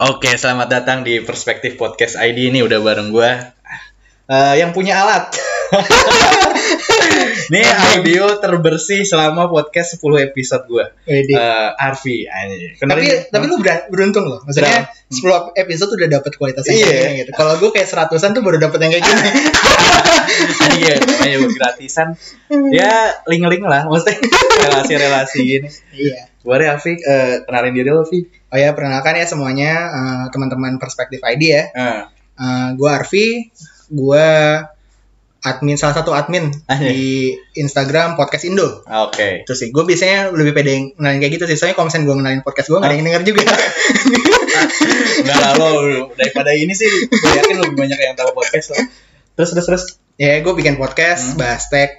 Oke, selamat datang di Perspektif Podcast ID. Ini udah bareng gue yang punya alat. Ini audio terbersih selama podcast 10 episode gue, Arvi. Tapi lu beruntung loh. Maksudnya 10 episode udah dapet kualitas yang kayak gitu. Kalau gue kayak 100-an tuh baru dapet yang kayak gini. Iya, namanya gratisan. Ya, ling-ling lah. Maksudnya relasi-relasi gini. Iya. Boleh Arvi, kenalin diri lo, Arvi. Oh ya, perkenalkan ya semuanya, teman-teman Perspektif ID ya. Gue Arvi, gue admin, salah satu admin di Instagram Podcast Indo. Oke. Terus sih, gue biasanya lebih pede ngenalin kayak gitu sih. Soalnya kalau misalnya gue ngenalin podcast gue, gak ada yang denger juga. Enggak lah lo, daripada ini sih, gue yakin lebih banyak yang tahu podcast lo. Terus. Ya, gue bikin podcast, bahas tag,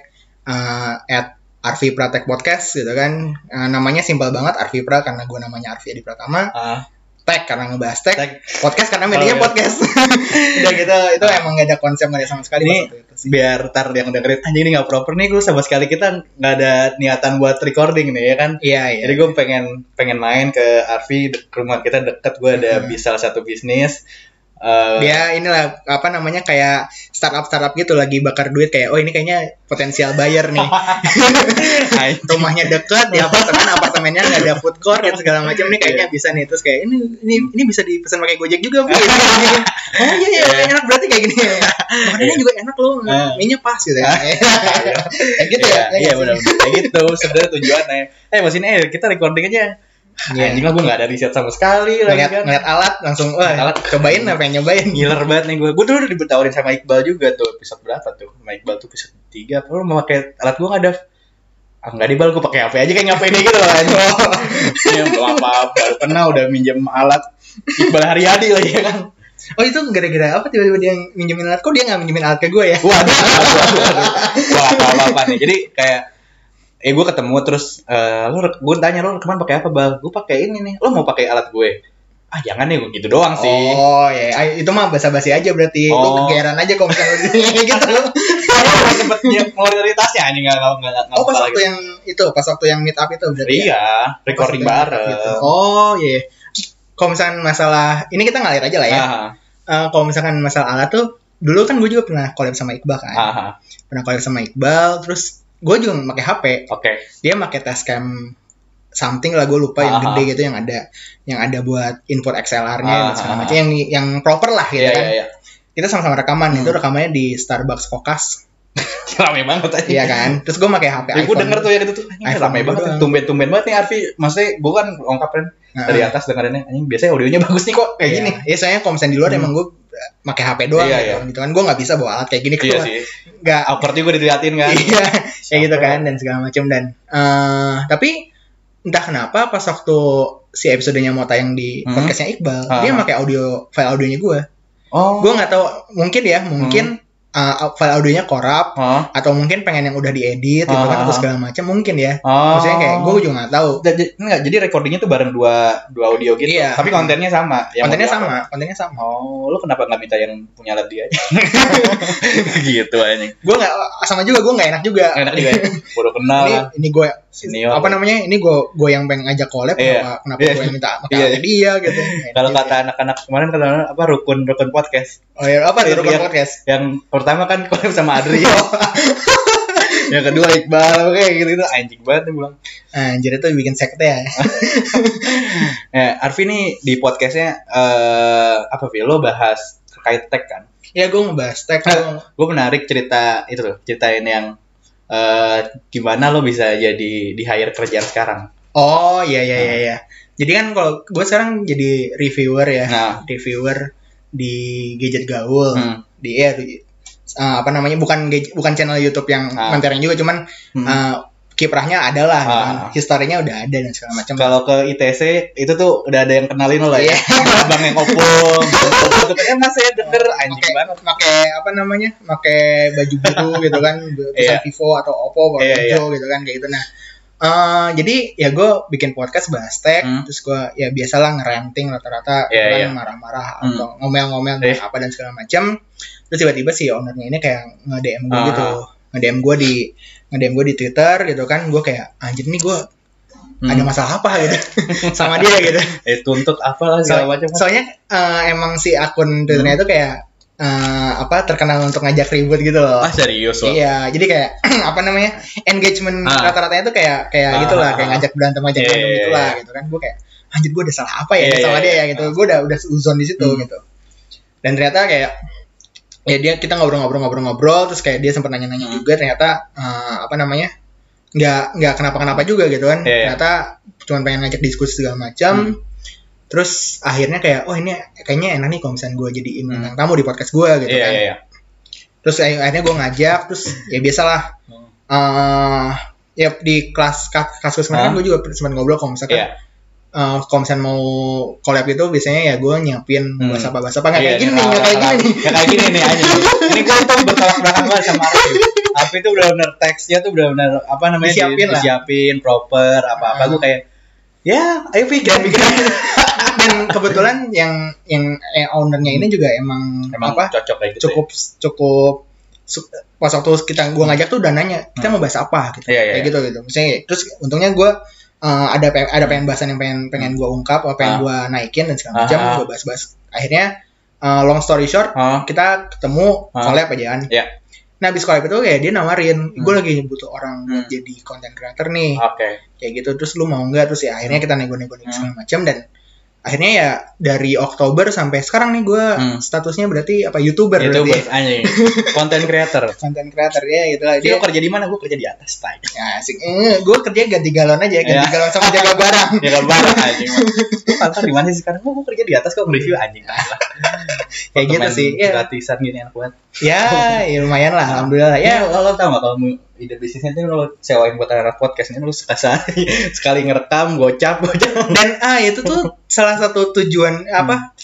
at Arvi Pratech Podcast gitu kan. Namanya simpel banget, Arvi Pra karena gue namanya Arvi Adi Pratama. Tech karena ngebahas tech. Podcast karena medianya podcast. Udah gitu, itu emang gak ada konsep, gak ada sama sekali. Ini biar ntar yang dengerin, anjing ini gak proper nih, gue sama sekali kita gak ada niatan buat recording nih ya kan. Iya. Jadi gue pengen main ke Arvi, ke rumah kita deket, gue ada bisa satu bisnis. Dia inilah apa namanya kayak startup gitu lagi bakar duit kayak ini kayaknya potensial buyer nih. Rumahnya dekat, di apartemennya nggak ada food court dan segala macam nih kayaknya bisa nih. Terus kayak ini bisa dipesan pakai Gojek juga Bu. Iya, enak berarti kayak gini. Makanannya juga enak loh, minyak pas gitu ya. Kayak gitu ya. Iya benar. Kayak gitu sebenarnya tujuannya. Maksudnya kita recording aja. Ya, anjing lah gue gak ada riset sama sekali. Ngeliat alat langsung cobain apa yang nyobain. Giler banget nih gue. Gue dulu ditawarin sama Iqbal juga tuh. Episode berapa tuh? Sama Iqbal tuh episode 3. Lu mau pake alat gue gak ada? Enggak dibal, gue pake HP aja kayak ngapain gitu loh. Ya belum apa-apa. Baru pernah udah minjem alat Iqbal Hariadi lagi ya kan. Oh itu gara-gara apa tiba-tiba dia minjemin alat? Kok dia gak minjemin alat ke gue ya? Waduh apa-apa nih. Jadi kayak gue ketemu terus gue tanya lo rekaman pakai apa bal? Gue pakai ini nih. Lo mau pakai alat gue? Jangan nih gitu doang sih. Oh ya itu mah basa-basi aja berarti. Lo kegeran aja kalau misalnya gitu. Lo sempet ngeluarin dari tasnya aja nggak. Oh pas waktu yang itu, pas waktu yang meet up itu berarti. Iya recording bareng. Oh ya. Kalau misalnya masalah ini kita ngalir aja lah ya. Kalau misalkan masalah alat tuh dulu kan gue juga pernah collab sama Iqbal kan. Pernah collab sama Iqbal terus. Gue juga pakai HP. Oke. Dia pakai Tascam something lah gue lupa yang gede gitu yang ada buat import XLR-nya dan segala macam yang proper lah gitu kan. Iya. Kita sama-sama rekaman itu rekamannya di Starbucks Kokas. Ramai banget aja. Iya kan. Terus gue pakai HP iPhone. Gue denger tuh ya gitu tuh. Ramai banget. Tumben-tumben banget nih Arvi. Maksudnya gue kan ongkapin dari atas dengerinnya. Anjing biasanya audionya bagus nih kok kayak gini. Iya soalnya kalau misalnya di luar emang gue pakai HP doang gitu kan. Gue nggak bisa bawa alat kayak gini ke rumah. Nggak. Awkward juga diliatin kan. Iya. Kayak gitu kan dan segala macam dan tapi entah kenapa pas waktu si episodenya mau tayang di podcastnya Iqbal dia pakai audio file audionya gue. Oh. Gue nggak tahu mungkin file audionya korup atau mungkin pengen yang udah diedit gitu kan atau segala macam mungkin ya. Maksudnya kayak gue juga nggak tahu. Jadi recordingnya tuh bareng dua audio gitu. Iya. Tapi kontennya sama. Kontennya sama. Oh, lu kenapa nggak minta yang punya alat dia aja? Gitu aja. Gue nggak sama juga, gue nggak enak juga. Enak juga. Baru kenal. Ini gue senior. Apa namanya? Ini gue yang pengen ngajak collab. Iya. Kenapa gue yang minta alat dia gitu? Kalau kata anak-anak kemarin kata apa rukun podcast. Oh ya apa rukun podcast? Yang pertama kan collab sama Adrio. Yang kedua Iqbal kayak gitu anjing banget nih bilang. Anjir itu bikin sekte ya. Arvi nih di podcastnya lo bahas terkait tag kan? Iya gue ngebahas tag. Gue menarik cerita itu loh, ceritain yang gimana lo bisa jadi di hire kerjaan sekarang. Oh iya. Jadi kan kalau gue sekarang jadi reviewer ya. Reviewer di Gadget Gaul. Bukan channel YouTube yang mentereng juga cuman kiprahnya adalah historinya udah ada dan segala macam. Kalau ke ITC itu tuh udah ada yang kenalin lo ya. Abang yang opung. Mas saya denger anjing banget pakai baju biru gitu kan, bisa Vivo atau Oppo atau Oppo gitu kan kayak gitu nah. Jadi ya gue bikin podcast bahas tag, terus gue ya biasalah ngeranting rata-rata marah-marah atau ngomel-ngomel apa dan segala macam. Terus tiba-tiba si ownernya ini kayak nge-DM gue gitu, nge-DM gue di Twitter gitu kan, gue kayak anjir nih gue ada masalah apa gitu sama dia gitu. Tuntut apa lah segala macam. Soalnya emang si akun Twitternya itu kayak terkenal untuk ngajak ribut gitu loh. Ah serius loh. Iya, jadi kayak apa namanya engagement rata-ratanya tuh kayak gitulah, kayak ngajak berantem aja gitulah gitu kan. Gue kayak anjir gue udah salah apa ya sama dia ya gitu. Gue udah uzon di situ gitu. Dan ternyata kayak ya dia kita ngobrol-ngobrol terus kayak dia sempat nanya-nanya juga ternyata nggak kenapa-kenapa juga gitu kan. Ternyata cuma pengen ngajak diskusi segala macam. Terus akhirnya kayak oh ini kayaknya enak nih kalau misalnya gue jadiin bintang tamu di podcast gue gitu kan. Terus akhirnya gue ngajak terus ya biasalah ya di kelas kemarin gue juga sempat ngobrol kalau misalkan kalau misalnya mau collab itu biasanya ya gue nyiapin bahasa apa nggak kayak gini nih aja. Ini gue tuh bertolak belakang banget sama Arvi. Arvi itu benar-benar teksnya tuh benar-benar disiapin proper apa-apa. Gue kayak ya ayo pikir. Dan kebetulan yang ownernya ini juga emang cocok kayak gitu. Cukup pas waktu gue ngajak tuh udah nanya kita mau bahas apa gitu. Kayak gitu misalnya. Terus untungnya gue ada pengen bahasan yang pengen gue ungkap atau pengen gue naikin dan segala macam gue bahas-bahas. Akhirnya long story short kita ketemu collab aja kan. Nah abis collab itu kayak dia nawarin gue lagi butuh orang buat jadi content creator nih kayak gitu, terus lu mau nggak? Terus ya akhirnya kita nego-nego segala macam dan akhirnya ya dari Oktober sampai sekarang nih gue statusnya berarti apa youtuber anjing content creator ya gitu lah. Dia kerja di mana? Gue kerja di atas tadi ya, asik. Gue kerja ganti galon sama jaga barang anjing. Lu kantor di mana sih sekarang? Gue kerja di atas kok nge-review anjing kayak gitu sih gratisan gini enak banget ya lumayan lah alhamdulillah ya. Lo tau gak kalau ide bisnisnya itu lo sewain buat anak podcast ini lo sekali ngerekam gocap dan itu tuh salah satu tujuan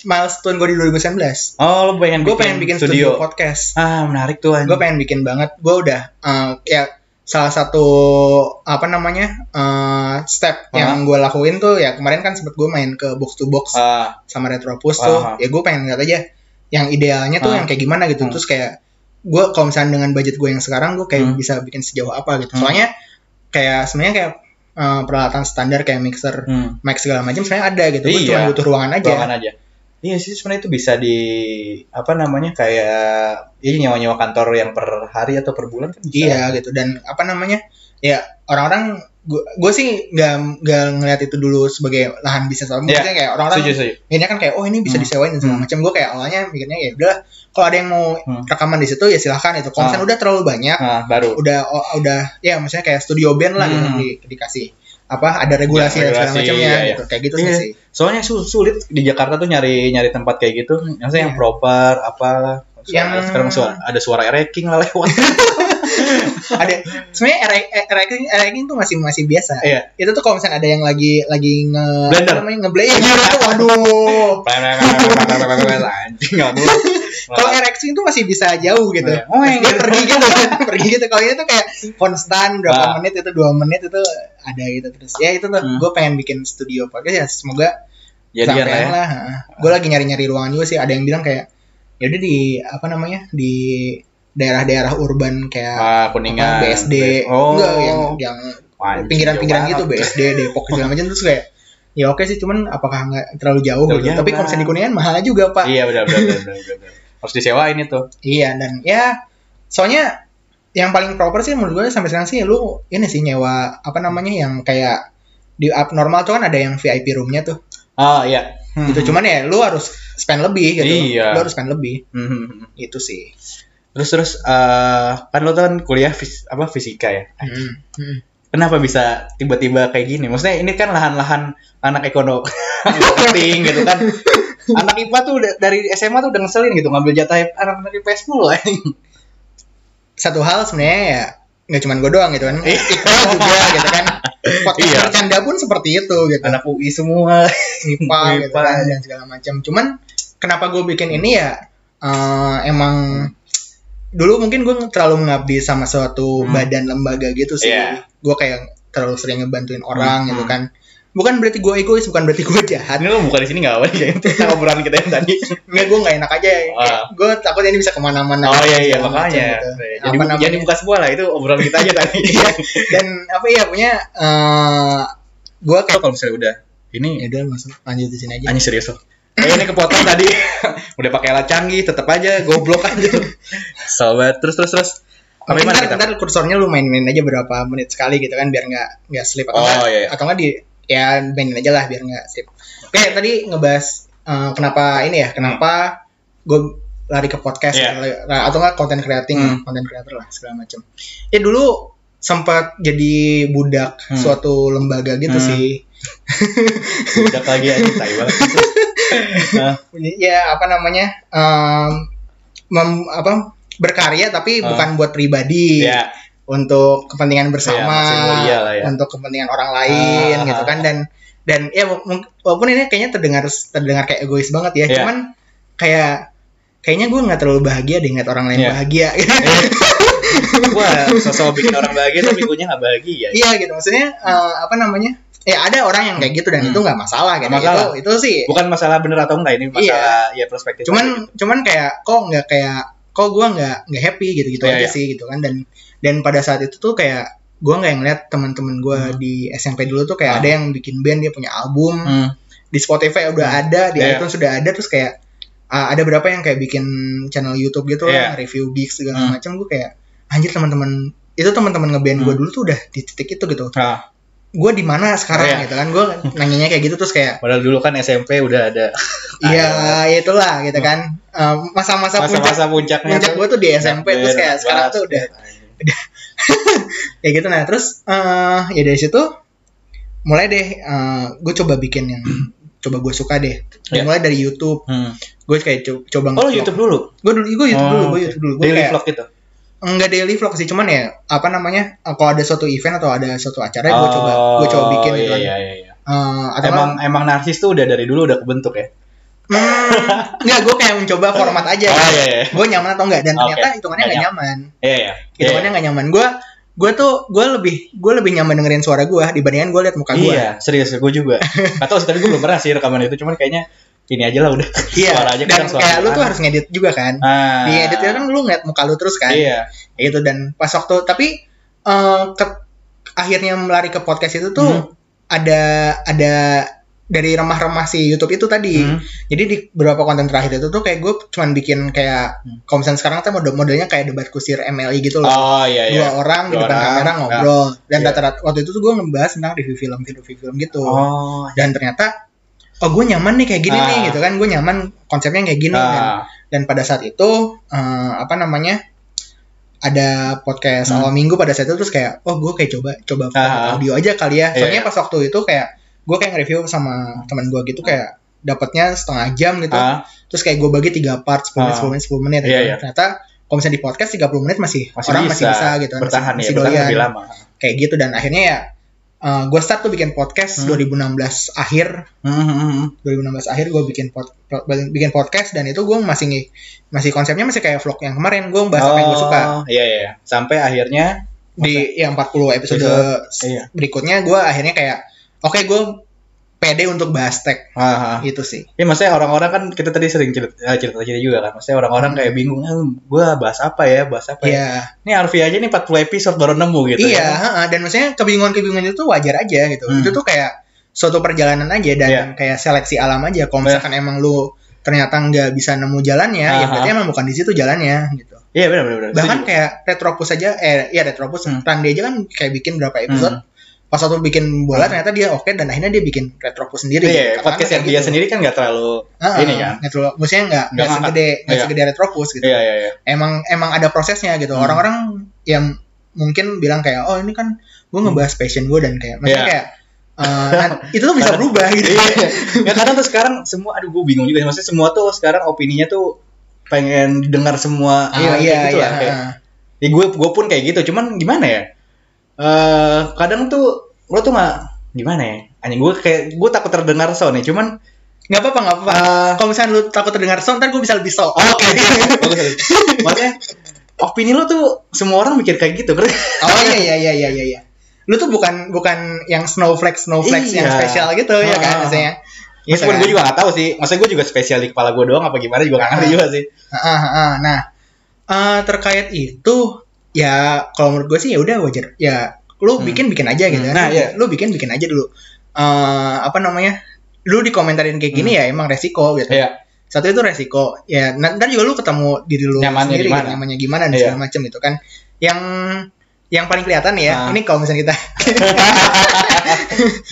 milestone gue di 2019. Oh lo pengen bikin studio podcast. Menarik tuh. Gue pengen bikin banget. Gue udah salah satu step yang gue lakuin tuh ya kemarin kan sempet gue main ke Box to Box sama Retropus tuh ya gue pengen lihat aja yang idealnya tuh yang kayak gimana gitu. Terus kayak gue kalau misalnya dengan budget gue yang sekarang gue kayak bisa bikin sejauh apa gitu. Soalnya kayak sebenarnya kayak peralatan standar kayak mixer, mic segala macam sebenarnya ada gitu. Gue cuma butuh ruangan aja. Iya sih sebenarnya itu bisa di kayak ini nyewa kantor yang per hari atau per bulan kan bisa. Iya gitu dan ya orang-orang gue sih nggak ngeliat itu dulu sebagai lahan bisnis atau mungkin kayak orang-orang akhirnya kan kayak oh ini bisa disewain dan segala macam. Gue kayak awalnya mikirnya ya udahlah kalau ada yang mau rekaman di situ ya silahkan itu konsen udah terlalu banyak baru udah ya maksudnya kayak studio band lah gitu dikasih ada regulasi dan segala macamnya gitu. Kayak gitu sih. Soalnya sulit di Jakarta tuh nyari tempat kayak gitu yang proper sekarang ada suara RX King lah lewat. Ada sebenarnya RX King tuh masih biasa. Itu tuh kalau misalnya ada yang lagi ngeblender itu waduh. Kalau RX King tuh masih bisa jauh gitu. Dia pergi gitu. Kalau ini tuh kayak konstan berapa menit itu 2 menit itu ada gitu terus. Ya itu tuh gue pengen bikin studio podcast ya semoga sampai lah. Gue lagi nyari-nyari ruangan juga sih. Ada yang bilang kayak yaudah di di daerah-daerah urban kayak Kuningan, BSD yang pinggiran-pinggiran gitu BSD Depok segala macam. Terus kayak ya oke sih cuman apakah nggak terlalu jauh gitu. Tapi kalau misalnya di Kuningan mahal juga pak. Iya benar. Harus disewain itu. Iya dan ya soalnya yang paling proper sih menurut gue sampai sekarang sih lu ini sih nyewa yang kayak di abnormal tuh kan ada yang VIP roomnya tuh. Iya. Itu cuman ya lu harus spend lebih gitu. Iya. Lu harus spend lebih. Itu sih. Terus kan lo kan kuliah fisika ya. Kenapa bisa tiba-tiba kayak gini? Maksudnya ini kan lahan-lahan anak ekonomi gitu kan. Anak IPA tuh dari SMA tuh udah ngeselin gitu ngambil jatah anak IPS mulu. Satu hal sebenarnya ya nggak cuma gue doang gitu kan. IPA juga gitu kan. Podcast bercanda pun seperti itu gitu. Anak UI semua IPA gitu kan dan segala macam. Cuman kenapa gue bikin ini ya emang dulu mungkin gue terlalu mengabdi sama suatu badan lembaga gitu sih. Gue kayak terlalu sering ngebantuin orang gitu kan. Bukan berarti gue egois, bukan berarti gue jahat. Ini lo bukan di sini nggak apa-apa ya? Kita obrolan kita yang tadi. Nggak, gue nggak enak aja. Gue takut ini bisa kemana-mana. Iya makanya. Gitu. Jadi buka sebuah lah itu obrolan kita aja tadi. Dan punya Gue kalau misalnya udah ini ya udah masuk lanjut di sini aja. Anjir serius loh. Ini kepotong tadi. Udah pakai alat canggih tetap aja goblok aja. Sobat, terus. Tapi ntar kursornya lu main-main aja berapa menit sekali gitu kan biar enggak slip atau enggak. Oh, iya. Atau enggak di ya mainin aja lah biar enggak slip. Oke, tadi ngebahas kenapa gue lari ke podcast atau enggak content creator lah segala macam. Ya dulu sempat jadi budak suatu lembaga gitu sih. Budak lagi aja tai banget. Ya berkarya tapi bukan buat pribadi, untuk kepentingan bersama, untuk kepentingan orang lain gitu kan, dan ya walaupun ini kayaknya terdengar kayak egois banget ya, cuman kayaknya gue nggak terlalu bahagia deh ngeliat orang lain bahagia. Wah, sosok bikin orang bahagia tapi gue nya nggak bahagia. Iya gitu, maksudnya ya ada orang yang kayak gitu dan itu nggak masalah kan itu sih bukan masalah bener atau enggak, ini masalah ya perspektif. Cuman kayak kok gue nggak happy gitu aja sih gitu kan, dan pada saat itu tuh kayak gue nggak ngeliat teman-teman gue di SMP dulu tuh kayak ada yang bikin band, dia punya album di Spotify udah ada, di iTunes sudah ada, terus kayak ada berapa yang kayak bikin channel YouTube gitu lah, review gigs segala macam. Gue kayak anjir, teman-teman ngeband gue dulu tuh udah di titik itu gitu. Gue di mana sekarang gitu kan, gue nanyanya kayak gitu. Terus kayak padahal dulu kan SMP udah ada. Iya itulah gitu kan, masa-masa puncak gue tuh di SMP terus kayak sekarang tuh udah ya gitu. Nah terus ya dari situ mulai deh gue coba bikin yang coba gue suka deh. Mulai dari YouTube, gue kayak coba nge-vlog. YouTube dulu, gue YouTube dulu daily vlog gitu. Enggak daily vlog sih, cuman ya kalau ada suatu event atau ada suatu acara gue coba bikin gitu. Iya. Emang narsis tuh udah dari dulu udah kebentuk ya? Enggak, gue kayak mencoba format aja. Iya. Gue nyaman atau enggak, dan ternyata hitungannya enggak nyaman. Iya. Hitungannya enggak nyaman. Gue lebih nyaman dengerin suara gue dibandingkan gue lihat muka gue. Iya, serius gue juga. Atau tadi gue belum pernah sih rekaman itu, cuman kayaknya ini aja lah udah. Iya. Suara aja kan, suara. Kayak lu tuh harus ngedit juga kan. Di editnya kan lu ngeliat muka lu terus kan. Iya. Gitu, dan pas waktu akhirnya lari ke podcast itu tuh ada dari remah-remah si YouTube itu tadi. Jadi di beberapa konten terakhir itu tuh kayak gue cuman bikin kayak kalau misalnya sekarang tuh modelnya kayak debat kusir MLI gitu loh. Oh iya. Dua orang di depan kamera ngobrol. Dan rata-rata waktu itu tuh gue ngebahas tentang review film gitu. Oh. Dan ternyata gue nyaman nih kayak gini nih gitu kan, gue nyaman konsepnya kayak gini kan. Dan pada saat itu ada podcast awal minggu pada saat itu, terus kayak gue kayak coba audio aja kali ya, soalnya pas waktu itu kayak gue kayak nge-review sama teman gue gitu, kayak dapatnya setengah jam gitu, terus kayak gue bagi 3 part 10 menit gitu. Ternyata kalau misalnya di podcast 30 menit masih bisa gitu kan, masih doyan lebih lama kayak gitu. Dan akhirnya ya gue start tuh bikin podcast 2016 akhir gue bikin podcast, dan itu gue masih konsepnya masih kayak vlog yang kemarin gue bahas apa yang gue suka. Iya. Sampai akhirnya di 40 episode berikutnya gue akhirnya kayak oke, gue pede untuk bahas tech. Itu sih. Ya maksudnya orang-orang kan kita tadi sering cerita juga kan. Maksudnya orang-orang kayak bingung, gue bahas apa ya. Ini Arvi aja nih 40 episode baru nemu gitu. Iya, kan? Dan maksudnya kebingungan itu wajar aja gitu. Itu tuh kayak suatu perjalanan aja, dan kayak seleksi alam aja. Kalau misalkan emang lu ternyata nggak bisa nemu jalannya, ya berarti emang bukan di situ jalannya gitu. Iya benar. Bahkan kayak Retropus aja, Retropus Randy aja kan kayak bikin berapa episode. Pas waktu bikin bola ternyata dia oke, dan akhirnya dia bikin Retropus sendiri. Iya, podcast yang dia sendiri kan nggak terlalu ini kan. Nggak terlalu, maksudnya nggak segede Retropus gitu. Iya. Emang ada prosesnya gitu. Orang-orang yang mungkin bilang kayak ini kan gue ngebahas passion gue, dan kayak maksudnya kayak itu tuh bisa berubah gitu. Iya. Karena tuh sekarang semua, aduh gue bingung juga. Maksudnya semua tuh sekarang opininya tuh pengen dengar semua. Iya. Gue pun kayak gitu. Cuman gimana ya? Kadang tuh lo tuh nggak gimana ya, anjing gue takut terdengar so nih, cuman nggak apa-apa. Kalau misalnya lo takut terdengar so, ntar gue bisa lebih so. Oke. Maksudnya opini lo tuh semua orang mikir kayak gitu, kan? Iya. Lo tuh bukan yang snowflakes yang spesial gitu ya kan biasanya. Meskipun gue juga nggak tahu sih, maksudnya gue juga spesial di kepala gue doang apa gimana juga nggak ngerti juga sih. Nah terkait itu. Ya kalau menurut gue sih ya udah wajar. Ya lu bikin aja gitu. Nah, ya lu bikin aja dulu. apa namanya, lu dikomentarin kayak gini ya emang resiko gitu. Iya. Satu itu resiko ya, ntar juga lu ketemu diri lu nyamannya sendiri gimana? Namanya gimana dan segala macam gitu kan. Yang paling kelihatan ya, ini kalau misalnya kita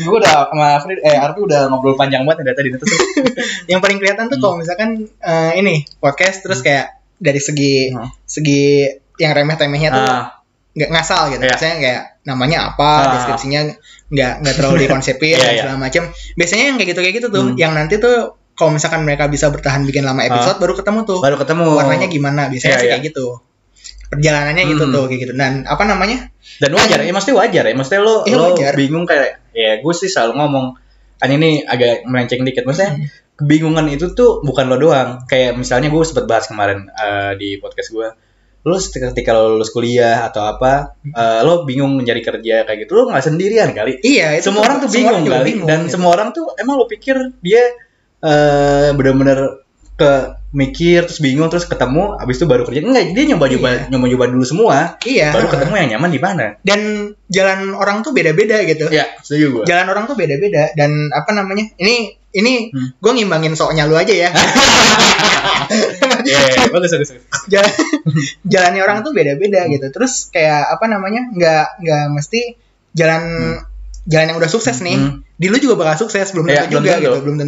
gue udah sama Arvi udah ngobrol panjang banget dari tadi. Yang paling kelihatan tuh kalau misalkan ini podcast terus kayak dari segi yang remeh-temehnya tuh nggak ngasal gitu. Misalnya kayak namanya apa, deskripsinya nggak terlalu dikonsepin dan segala macam. Biasanya yang kayak gitu tuh yang nanti tuh kalau misalkan mereka bisa bertahan bikin lama episode baru ketemu tuh. Baru ketemu. Warnanya gimana? Biasanya sih kayak gitu. Perjalanannya gitu tuh kayak gitu. Dan apa namanya? Dan wajar ya, maksudnya wajar ya. Maksudnya lo bingung kayak ya gue sih selalu ngomong kan ini agak melenceng dikit. Maksudnya kebingungan itu tuh bukan lo doang. Kayak misalnya gue sempat bahas kemarin di podcast gue. Lo ketika lo lulus kuliah atau apa, lo bingung mencari kerja kayak gitu. Lo nggak sendirian kali. Iya. Itu semua orang tuh bingung kali. Dan semua orang tuh emang lo pikir dia benar-benar ke mikir terus bingung terus ketemu abis itu baru kerja. Enggak, dia nyoba dulu semua. Iya. Baru ketemu yang nyaman di mana. Dan jalan orang tuh beda-beda gitu. Iya, setuju gue. Jalan orang tuh beda-beda dan apa namanya? Ini gue ngimbangin soknya lu aja ya. Iya, bagus. Jalannya orang tuh beda-beda gitu. Terus kayak apa namanya? Enggak mesti jalan yang udah sukses nih. Di lu juga bakal sukses belum tentu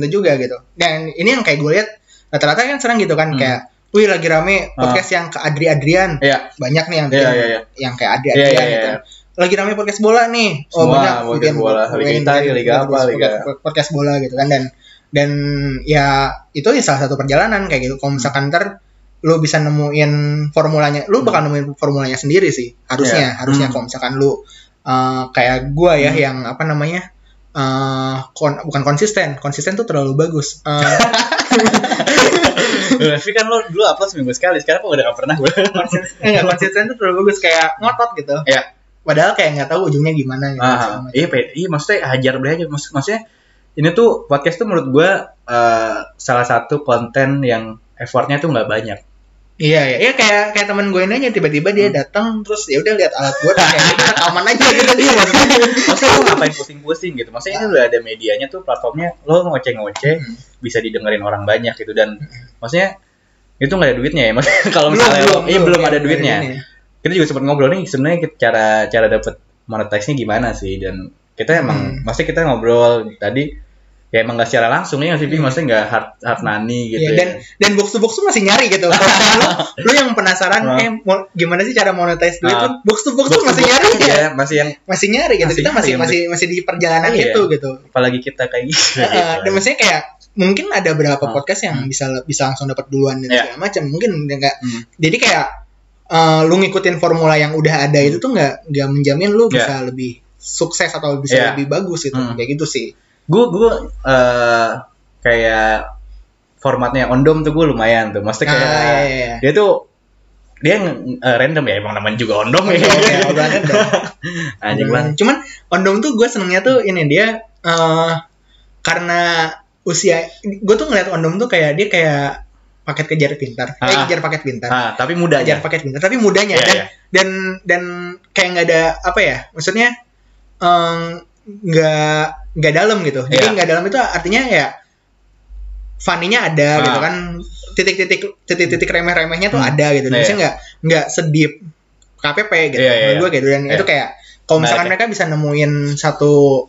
juga gitu. Dan ini yang kayak gue lihat rata-rata kan serang gitu kan kayak wih lagi rame podcast yang ke Adrian banyak nih yang kayak Adrian gitu. Lagi rame podcast bola nih. Oh, banyak bikin podcast bola gitu kan dan ya itu ya salah satu perjalanan kayak gitu. Kalau misalkan ntar lu bisa nemuin formulanya, lu bakal nemuin formulanya sendiri sih. Harusnya kalau misalkan lu kayak gua ya yang apa namanya? Bukan konsisten tuh terlalu bagus. Tapi kan lo dulu upload seminggu sekali, sekarang kok udah gak pernah gue. Konsisten tuh terlalu bagus, kayak ngotot gitu. Iya. Padahal kayak nggak tahu ujungnya gimana. Gitu, iya, maksudnya hajar aja. Maksudnya ini tuh podcast tuh menurut gue salah satu konten yang effortnya tuh nggak banyak. Iya kayak teman gue ini aja tiba-tiba dia datang terus ya udah lihat alat gue kayak gitu rekaman aja gitu dia. Maksudnya lo ngapain pusing-pusing gitu. Maksudnya ini udah ada medianya tuh platformnya lo ngoceh-ngoceh bisa didengerin orang banyak gitu dan maksudnya itu enggak ada duitnya ya. Maksudnya kalau misalnya belum ada duitnya. Kita juga sempat ngobrol nih sebenarnya cara dapat monetize-nya gimana sih dan kita emang maksudnya kita ngobrol tadi ya emang gak secara langsung ya sih, maksudnya gak hard money gitu ya. Dan box to box tuh masih nyari gitu. Lu yang penasaran gimana sih cara monetize duit tuh, box to box tuh masih nyari ya. Iya, masih nyari gitu. Kita masih di perjalanan itu gitu. Apalagi kita kayak gitu. Dan maksudnya kayak mungkin ada berapa podcast yang bisa langsung dapat duluan dan segala macam. Mungkin enggak. Jadi kayak lu ngikutin formula yang udah ada itu tuh enggak menjamin lu bisa lebih sukses atau bisa lebih bagus gitu. Kayak gitu sih. Gue kayak formatnya Ondom tuh gue lumayan tuh, maksudnya kayak dia tuh random ya, emang namanya juga Ondom ya. Anjing banget. Cuman Ondom tuh gue senengnya tuh ini dia karena usia gue tuh ngeliat Ondom tuh kayak dia kayak paket kejar pintar, kejar paket pintar. Tapi muda. Kejar paket pintar, tapi mudanya dan kayak nggak ada apa ya, maksudnya nggak dalam gitu. Jadi nggak dalam itu artinya ya funny-nya ada gitu kan, titik-titik remeh-remehnya tuh ada gitu. Maksudnya nggak sedip KPP gitu. Gue kayak gitu dan itu kayak kalau misalkan mereka bisa nemuin satu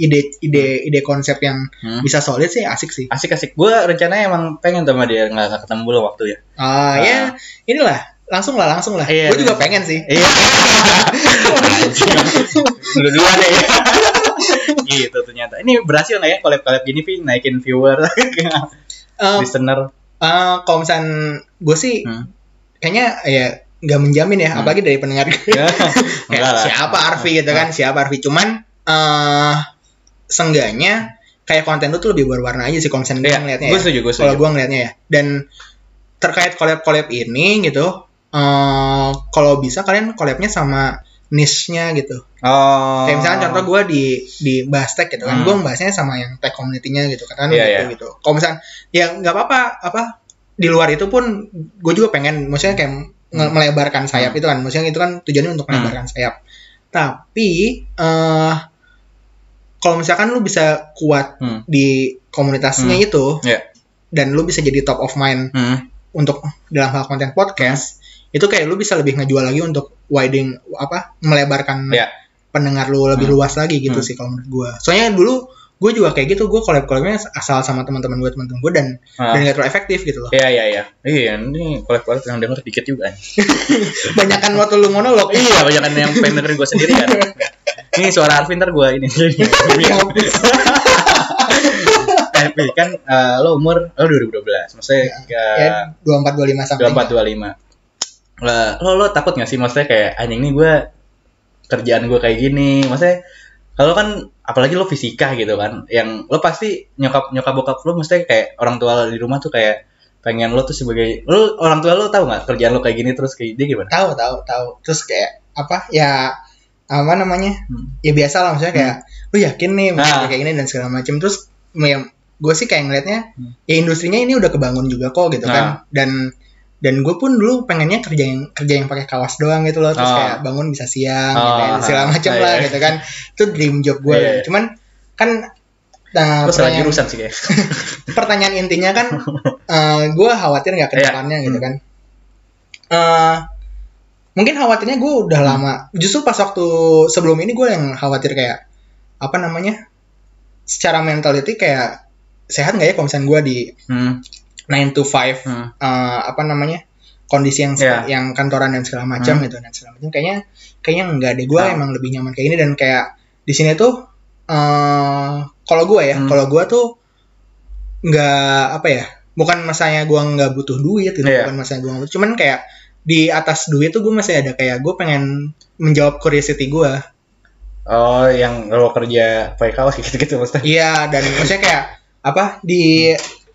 ide konsep yang bisa solid sih asik sih. Asik. Gue rencananya emang pengen sama dia nggak ketemu lo waktu ya. Ya inilah langsung lah. Iya, gue juga pengen sih. Iya. Duluan deh. Gitu ternyata. Ini berhasil nggak ya collab-collab gini Pi naikin viewer, listener. Kalau misalkan gue sih kayaknya ya nggak menjamin ya, apalagi dari pendengar gue. Siapa Arvi gitu kan, siapa Arvi. Cuman seenggaknya kayak konten lu tuh lebih berwarna aja sih konsen gue ngeliatnya. Gue setuju. Kalau gue ngeliatnya ya. Dan terkait collab-collab ini gitu, kalau bisa kalian collabnya sama niche-nya gitu. Kayak misalkan contoh gue di bahas tech gitu kan, gue membahasnya sama yang tech community-nya gitu kan gitu. Kalau misalkan ya nggak apa-apa di luar itu pun gue juga pengen, maksudnya kayak melebarkan sayap itu kan, maksudnya itu kan tujuannya untuk melebarkan sayap. Tapi kalau misalkan lu bisa kuat di komunitasnya itu, dan lu bisa jadi top of mind untuk dalam hal konten podcast, itu kayak lu bisa lebih ngejual lagi untuk widening apa, melebarkan pendengar lu lebih luas lagi gitu sih kalau menurut gue. Soalnya dulu gue juga kayak gitu, gue collab-collabnya asal sama teman-teman gue dan gak terlalu efektif gitu loh. Iya, ini collab-collab yang denger dikit juga. Banyakan waktu lu monolog. Iya, banyakan yang pengen dengerin gue sendiri kan. Ini suara Arvin ntar gue ini. Kan lo umur lo 2012, maksudnya 24-25 sampai 24-25. Lo takut nggak sih, maksudnya kayak anjing nih gue kerjaan gue kayak gini, maksudnya kalau kan apalagi lo fisika gitu kan, yang lo pasti nyokap bokap lo maksudnya kayak orang tua di rumah tuh kayak pengen lo tuh sebagai lo orang tua lo tahu nggak kerjaan lo kayak gini terus kayak dia gimana? Tahu terus kayak ya biasa lah, maksudnya kayak lo yakin nih kayak gini dan segala macam. Terus gue sih kayak ngeliatnya ya industrinya ini udah kebangun juga kok gitu kan, dan gue pun dulu pengennya kerja yang pakai kaos doang gitu loh, terus kayak bangun bisa siang gitu ya, segala macam lah gitu kan. Itu dream job gue cuman kan terus salah jurusan sih kayak. Pertanyaan intinya kan gue khawatir nggak ke depannya gitu kan. Mungkin khawatirnya gue udah lama, justru pas waktu sebelum ini gue yang khawatir kayak apa namanya, secara mentality kayak sehat nggak ya kalau misalnya gue di 9 to 5 kondisi yang kantoran dan segala macam gitu dan segala macam, kayaknya nggak deh. Gue emang lebih nyaman kayak ini, dan kayak di sini tuh kalau gue tuh nggak apa ya, bukan masanya gue nggak butuh duit gitu, bukan masanya gue nggak butuh, cuman kayak di atas duit tuh gue masih ada kayak gue pengen menjawab curiosity gue. Oh, yang lo kerja pakai kaos gitu-gitu maksudnya? Iya, dan maksudnya kayak apa di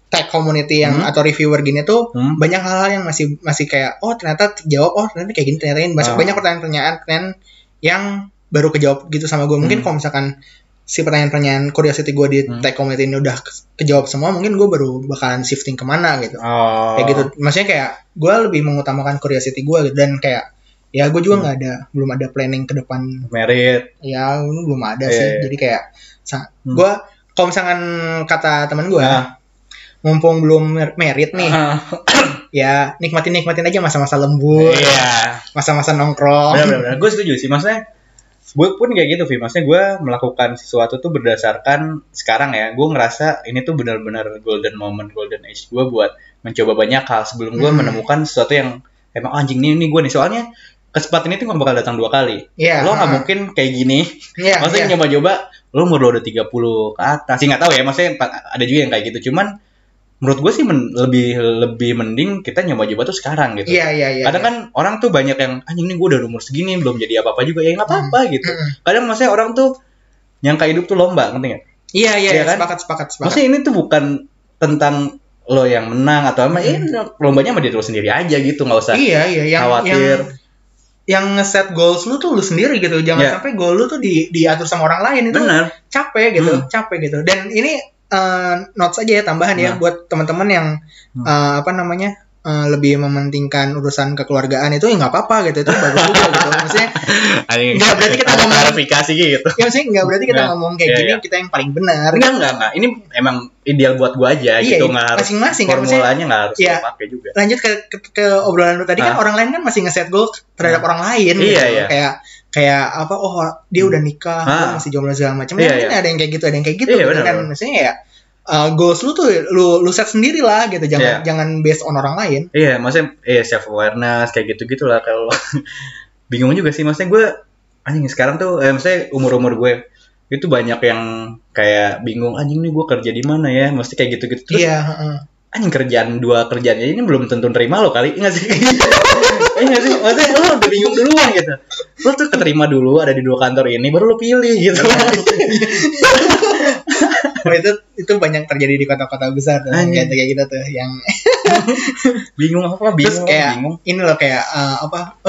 tag community yang atau reviewer gini tuh banyak hal-hal yang masih kayak ternyata kayak gini, ternyata ini banyak pertanyaan-pertanyaan yang baru kejawab gitu sama gue. Mungkin kalau misalkan si pertanyaan-pertanyaan curiosity gue di tag community ini udah kejawab semua, mungkin gue baru bakalan shifting kemana gitu. Kayak gitu, maksudnya kayak gue lebih mengutamakan curiosity gue gitu, dan kayak ya gue juga nggak ada, belum ada planning ke depan merit ya, belum ada sih. Jadi kayak gue kalau misalkan kata teman gue mumpung belum merit nih ya nikmatin aja masa-masa lembur, masa-masa nongkrong. Benar-benar gue setuju sih, maksudnya gue pun kayak gitu sih, maksudnya gue melakukan sesuatu tuh berdasarkan sekarang ya, gue ngerasa ini tuh benar-benar golden moment, golden age gue buat mencoba banyak hal sebelum gue menemukan sesuatu yang emang anjing nih gue nih, soalnya kesempatan itu nggak bakal datang 2 kali. Lo nggak mungkin kayak gini. Maksudnya nyoba-nyoba, lo umur lo udah 30 ke atas. Sih nggak tahu ya, maksudnya ada juga yang kayak gitu. Cuman menurut gue sih lebih mending kita nyoba-nyoba tuh sekarang gitu. Kadang kan orang tuh banyak yang anjing nih gue udah umur segini belum jadi apa-apa juga, ya nggak apa-apa gitu. Kadang maksudnya orang tuh nyangka hidup tuh lomba, ngerti nggak? Iya kan? Sepakat. Maksudnya ini tuh bukan tentang lo yang menang atau apa, lombanya sama diri lo sendiri aja gitu, nggak usah khawatir. Yang ngeset goals lu tuh lu sendiri gitu, jangan sampai goal lu tuh diatur sama orang lain, itu capek gitu. Dan ini notes aja ya, tambahan ya buat teman-teman yang lebih mementingkan urusan kekeluargaan, itu ya nggak apa-apa gitu, itu bagus juga gitu. Maksudnya nggak berarti kita ngomong klarifikasi gitu ya, maksudnya nggak berarti kita ngomong kayak gini kita yang paling benar. Enggak, ini emang ideal buat gue aja gitu, nggak harus masing-masing formulanya, nggak harus dipakai juga. Lanjut ke obrolan lu tadi kan, orang lain kan masih ngeset goal terhadap orang lain gitu. Kayak apa, dia udah nikah masih jomblo segala macam, mungkin ada yang kayak gitu, bener, kan? Maksudnya ya goals lu tuh lu set sendiri lah gitu, jangan based on orang lain. Maksudnya self awareness kayak gitu lah. Kalau bingung juga sih, maksudnya gue anjing sekarang tuh maksudnya umur gue itu banyak yang kayak bingung anjing nih gue kerja di mana ya, mesti kayak gitu terus. Anjing kerjaan 2 kerjaan ini belum tentu terima lo kali, nggak sih? Maksudnya lo udah bingung duluan gitu, lo tuh keterima dulu ada di 2 kantor ini baru lo pilih gitu. Itu banyak terjadi di kota-kota besar tuh, kayak gitu tuh yang bingung. Terus kayak ini loh kayak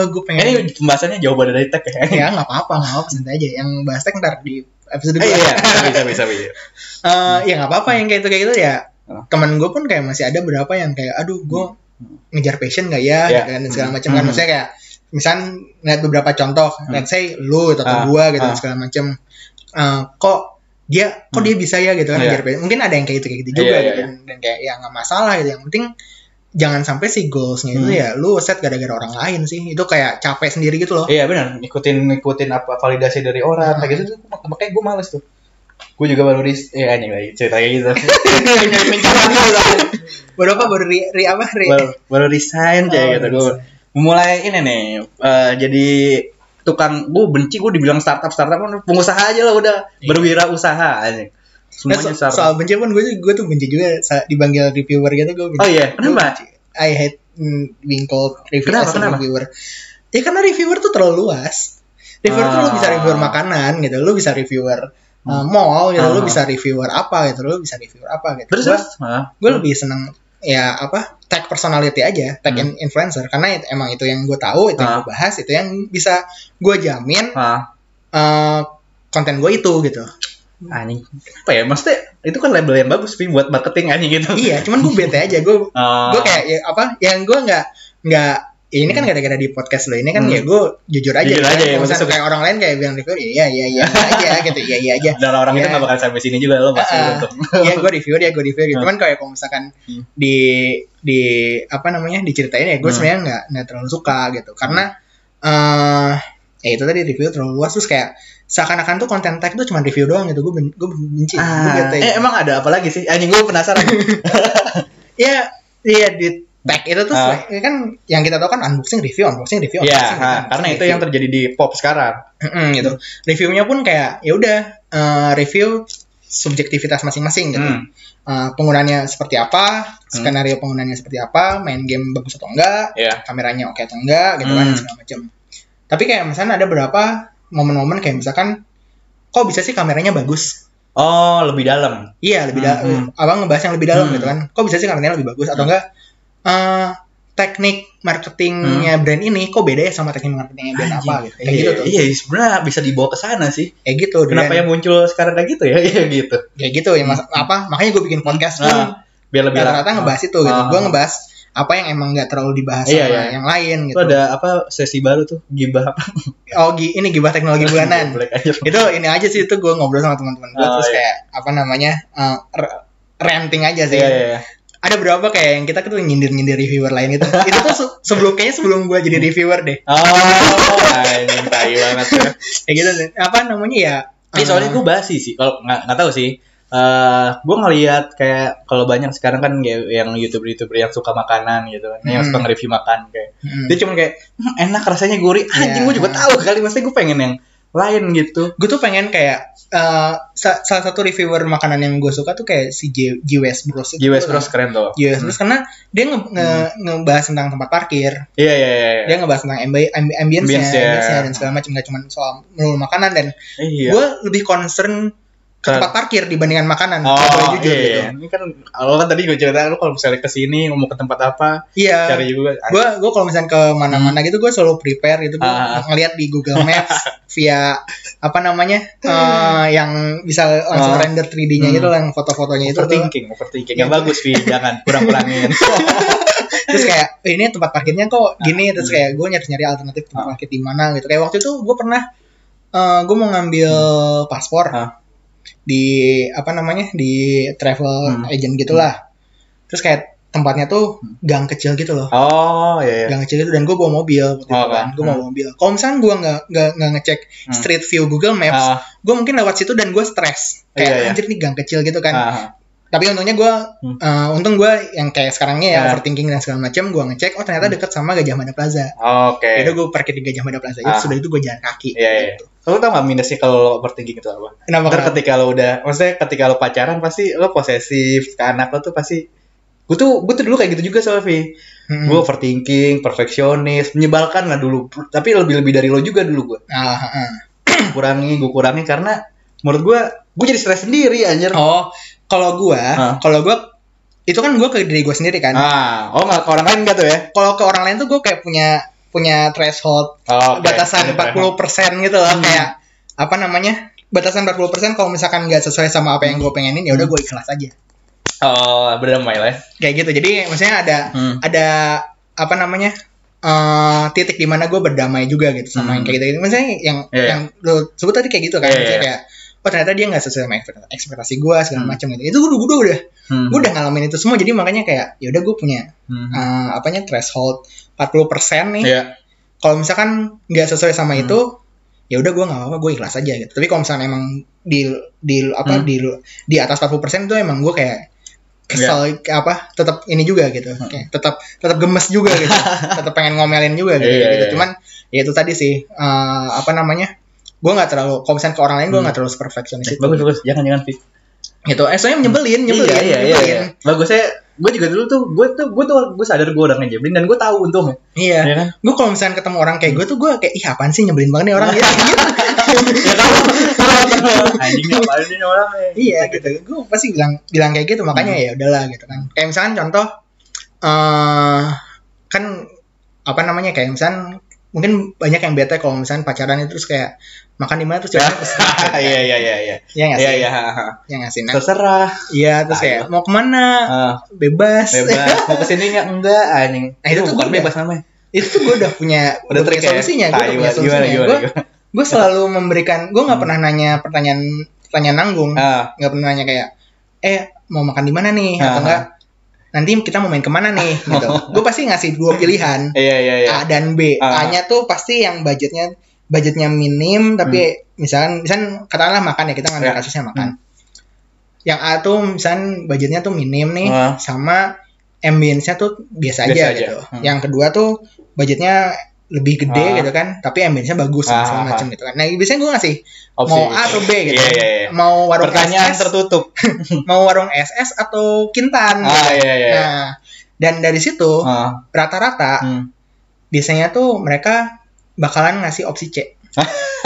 gue pengen ini pembahasannya jauh dari tag ya. Ya nggak apa-apa santai aja, yang bahas tag ntar di episode 2. Bisa. Ya nggak apa-apa yang kayak gitu ya. Temen gue pun kayak masih ada berapa yang kayak aduh gue ngejar passion nggak ya dan segala macam kan, maksudnya kayak misal lihat beberapa contoh, let's say lu atau gue gitu dan segala macam, kok dia kok dia bisa ya gitu kan ngejar passion. Mungkin ada yang kayak gitu juga gitu kan. Dan kayak ya nggak masalah gitu, yang penting jangan sampai si goalsnya itu ya lu set gara-gara orang lain sih. Itu kayak capek sendiri gitu loh. Iya benar, ngikutin apa validasi dari orang kayak gitu tuh, makanya gue males tuh. Gue juga baru anyway cerita kayak gitu. Baru resign aja gitu. Gue memulai ini nih, jadi tukang. Gue benci gue dibilang startup kan pengusaha aja lah udah, berwirausaha aja. Semuanya soal benci pun gue tuh benci juga dipanggil reviewer gitu. Gue benci. Oh iya, kenapa? I hate being called reviewer. Ya karena reviewer tuh terlalu luas. Reviewer tuh lu bisa reviewer makanan gitu, lu bisa reviewer mall gitu, lu bisa reviewer apa gitu, Terus gue lebih seneng ya apa tag personality aja, tag influencer, karena emang itu yang gue tahu, itu yang gue bahas, itu yang bisa gue jamin konten gue itu gitu. Anjing apa ya, maksudnya itu kan label yang bagus sih buat marketing anjing gitu. Iya, cuman gue bete aja, gue kayak ya, apa yang gue nggak ya ini kan gara-gara di podcast lo ini kan ya gue jujur aja ya, maksudnya kayak orang lain kayak bilang review ya aja gitu ya aja. Dan orang itu nggak bakal sampai sini juga lo pasti untuk. Iya gue review gitu. Cuman kayak kalau misalkan di apa namanya diceritain ya gue sebenarnya nggak terlalu suka gitu, karena ya itu tadi review terlalu luas, terus kayak seakan-akan tuh konten tag tuh cuma review doang gitu. Gue benci. Emang ada apa lagi sih? Anjing gue penasaran. Iya di tag itu tuh kan yang kita tahu kan unboxing review. Karena itu review yang terjadi di pop sekarang. Gitu. Reviewnya pun kayak ya udah review subjektivitas masing-masing gitu. Penggunaannya seperti apa, skenario penggunaannya seperti apa, main game bagus atau enggak, kameranya oke atau enggak gitu kan segala macam. Tapi kayak misalnya ada berapa momen-momen kayak misalkan kok bisa sih kameranya bagus? Oh, lebih dalam. Iya, lebih dalam. Abang ngebahas yang lebih dalam gitu kan. Kok bisa sih kameranya lebih bagus atau enggak? Teknik marketingnya brand ini kok beda ya sama teknik marketingnya brand apa gitu. Kayak gitu tuh. Iya, sebenarnya bisa dibawa ke sana sih. Kayak gitu. Kenapa yang muncul sekarang kayak gitu ya? Iya gitu. Kayak gitu ya, makanya gue bikin podcast pun biar lebih rata ngebahas itu gitu. Gue ngebahas apa yang emang nggak terlalu dibahas sama yang lain gitu. Itu ada apa sesi baru tuh gibah apa? Oh ini gibah teknologi bulanan. Itu ini aja sih, itu gue ngobrol sama teman-teman gue terus kayak apa namanya ranting aja sih. Yeah. Ada berapa kayak yang kita tuh nyindir-nyindir reviewer lain gitu. Itu tuh sebelum gue jadi reviewer deh. Anjing tai banget ya. Kayak gitu sih. Apa namanya ya? Soalnya gue bahas sih. Kalau nggak tahu sih. Gue ngelihat kayak kalau banyak sekarang kan kayak yang youtuber yang suka makanan gitu kan, yang suka nge-review makan kayak dia cuma kayak enak rasanya gurih, anjing gue juga tahu kali, maksudnya gue pengen yang lain gitu. Gue tuh pengen kayak salah satu reviewer makanan yang gue suka tuh kayak si J West Bros. J West Bros keren tuh. J West Bros karena dia ngebahas tentang tempat parkir. Iya. Dia ngebahas tentang ambience-nya dan segala macam, nggak cuma soal menu makanan, dan gue lebih concern ke tempat parkir dibandingkan makanan. Jujur gitu. Ini kan lo kan tadi gue cerita lo kalau misalnya kesini mau ke tempat apa, cari juga. Gue kalau misalnya ke mana-mana gitu gue selalu prepare gitu. Gue ngeliat di Google Maps via apa namanya yang bisa langsung render 3D-nya gitu, yang foto-fotonya itu. Overthinking yang bagus sih, jangan kurang-kurangin. Terus kayak ini tempat parkirnya kok gini, terus kayak gue nyari-nyari alternatif tempat parkir di mana gitu. Kayak waktu itu gue pernah gue mau ngambil paspor. Di apa namanya di travel agent gitulah, terus kayak tempatnya tuh gang kecil gitu loh. Gang kecil gitu, dan gue bawa mobil gitu kan. Gue bawa mobil. Kalau misalnya gue nggak ngecek street view Google Maps, gue mungkin lewat situ dan gue stres kayak anjir nih gang kecil gitu kan. Tapi untungnya gue untung gue yang kayak sekarangnya ya overthinking dan segala macam, gue ngecek ternyata deket sama Gajah Mada Plaza. Jadi gue parkir di Gajah Mada Plaza. Sudah itu gue jalan kaki. Gitu. Lo tau gak minusnya kalau overthinking itu apa? Kenapa? Ketika lo udah, maksudnya ketika lo pacaran pasti lo posesif ke anak lo tuh pasti. Gue tuh dulu kayak gitu juga Sofi. Gue overthinking, perfeksionis, menyebalkan lah dulu. Tapi lebih dari lo juga dulu gue. Gue kurangi karena menurut gue jadi stres sendiri anjir. Kalau gue itu kan gue ke diri gue sendiri kan. Nggak ke orang lain nggak tuh ya? Kalau ke orang lain tuh gue kayak punya threshold batasan 40% gitu loh, kayak apa namanya batasan 40% kalau misalkan nggak sesuai sama apa yang gue pengenin ya udah gue ikhlas aja. Berdamai lah. Kayak gitu, jadi maksudnya ada apa namanya titik di mana gue berdamai juga gitu sama yang kayak gitu. Maksudnya yang lo sebut tadi kayak gitu kan, kayak oh ternyata dia nggak sesuai sama ekspektasi gue segala macam gitu. Itu gue udah ngalamin itu semua, jadi makanya kayak ya udah gue punya threshold 40% nih. Yeah. Kalau misalkan nggak sesuai sama itu, ya udah gue nggak apa-apa, gue ikhlas aja gitu. Tapi kalau misalkan emang di atas 40% itu emang gue kayak kesel, tetap ini juga gitu, tetap gemes juga gitu, tetap pengen ngomelin juga gitu. Cuman ya itu tadi sih gue nggak terlalu, kalau misalnya ke orang lain gue nggak terlalu perfeksionis. Bagus jangan Fit. Gitu, soalnya nyebelin. Iya. Bagusnya gue juga dulu tuh, gue sadar gue orangnya nyebelin dan gue tahu untungnya. Iya. Ya kan? Gue kalau misalnya ketemu orang kayak gue tuh gue kayak ih apaan sih nyebelin banget nih orang gitu. Anjingnya apaan nih orang. Iya gitu. Gue pasti bilang kayak gitu, makanya ya udahlah gitu kan. Kayak misalkan contoh kayak misalkan mungkin banyak yang bete kalau misalnya pacaran itu terus kayak makan di mana terus ceweknya terserah. Iya. Iya ngasih. Terserah. Iya, terus kayak mau kemana? Bebas. Mau kesini enggak anjing. Nah, itu tuh bukan bebas namanya. Itu tuh gue udah punya trik solusinya. Gue selalu memberikan, gue nggak pernah nanya pertanyaan nanggung. Nggak pernah nanya kayak mau makan di mana nih atau enggak. Nanti kita mau main kemana nih gitu. Gue pasti ngasih 2 pilihan A dan B. A-nya tuh pasti yang budgetnya minim, tapi misalkan katakanlah makan ya, kita ngambil kasusnya makan. Yang A tuh misalkan budgetnya tuh minim nih, sama ambience-nya tuh biasa aja. Gitu. Yang kedua tuh budgetnya lebih gede gitu kan, tapi ambience-nya bagus segala macam gitu kan. Nah biasanya gue ngasih opsi, mau A atau B gitu. Yeah. Mau warung pertanyaan SS tertutup. Mau warung SS atau Kintan. Nah, dan dari situ rata-rata biasanya tuh mereka bakalan ngasih opsi C.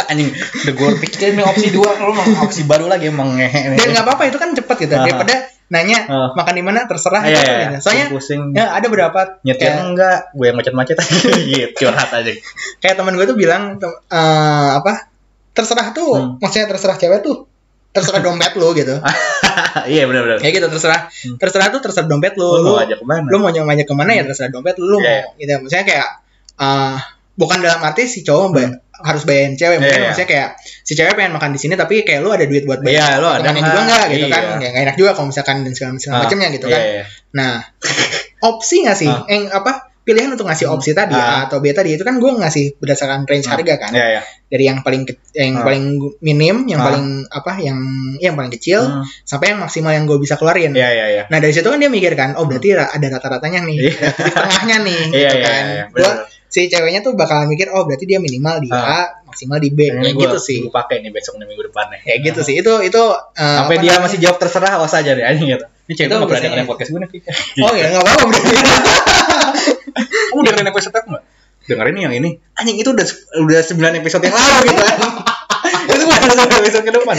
Anjing, gue pikirin opsi 2, lu mau opsi baru lagi emang. Dan enggak apa-apa, itu kan cepat gitu. Daripada nanya makan di mana terserah gitu. Soalnya ya, ada berapa nyetir enggak, gue yang macet-macet gitu curhat aja. Kayak teman gue tuh bilang terserah tuh maksudnya terserah cewek tuh terserah dompet lo gitu. Iya benar. Kayak gitu terserah dompet lo. Lu mau aja kemana? Lu mau nyamanya kemana ya terserah dompet lo. Gitu. Maksudnya kayak bukan dalam arti si cowok harus bayarin cewek, mungkin maksudnya kayak si cewek pengen makan di sini tapi kayak lu ada duit buat bayar. Lu ada juga enggak gitu kan. Ya enggak enak juga kalau misalkan dan segala macamnya gitu kan. Nah, opsi ngasih pilihan untuk ngasih opsi tadi A atau B tadi itu kan gue ngasih berdasarkan range harga kan. Dari yang paling minim, yang paling yang paling kecil sampai yang maksimal yang gue bisa keluarin. Nah, dari situ kan dia mikir kan, oh berarti ada rata-ratanya nih, di tengahnya nih gitu kan. Si ceweknya tuh bakalan mikir, oh berarti dia minimal di A, maksimal di B. Kayak gitu sih. Gue pakai nih besok minggu depan nih. Kayak gitu sih. Itu sampai dia masih jawab terserah awas aja deh anjing gitu. Ini cewek enggak berani dengerin podcast gue nih. Oh iya, enggak apa-apa berarti. Kamu dengerin episode enggak? Dengerin yang ini. Anjing itu udah 9 episode yang lalu gitu. Itu bukan sampai besok ke depan.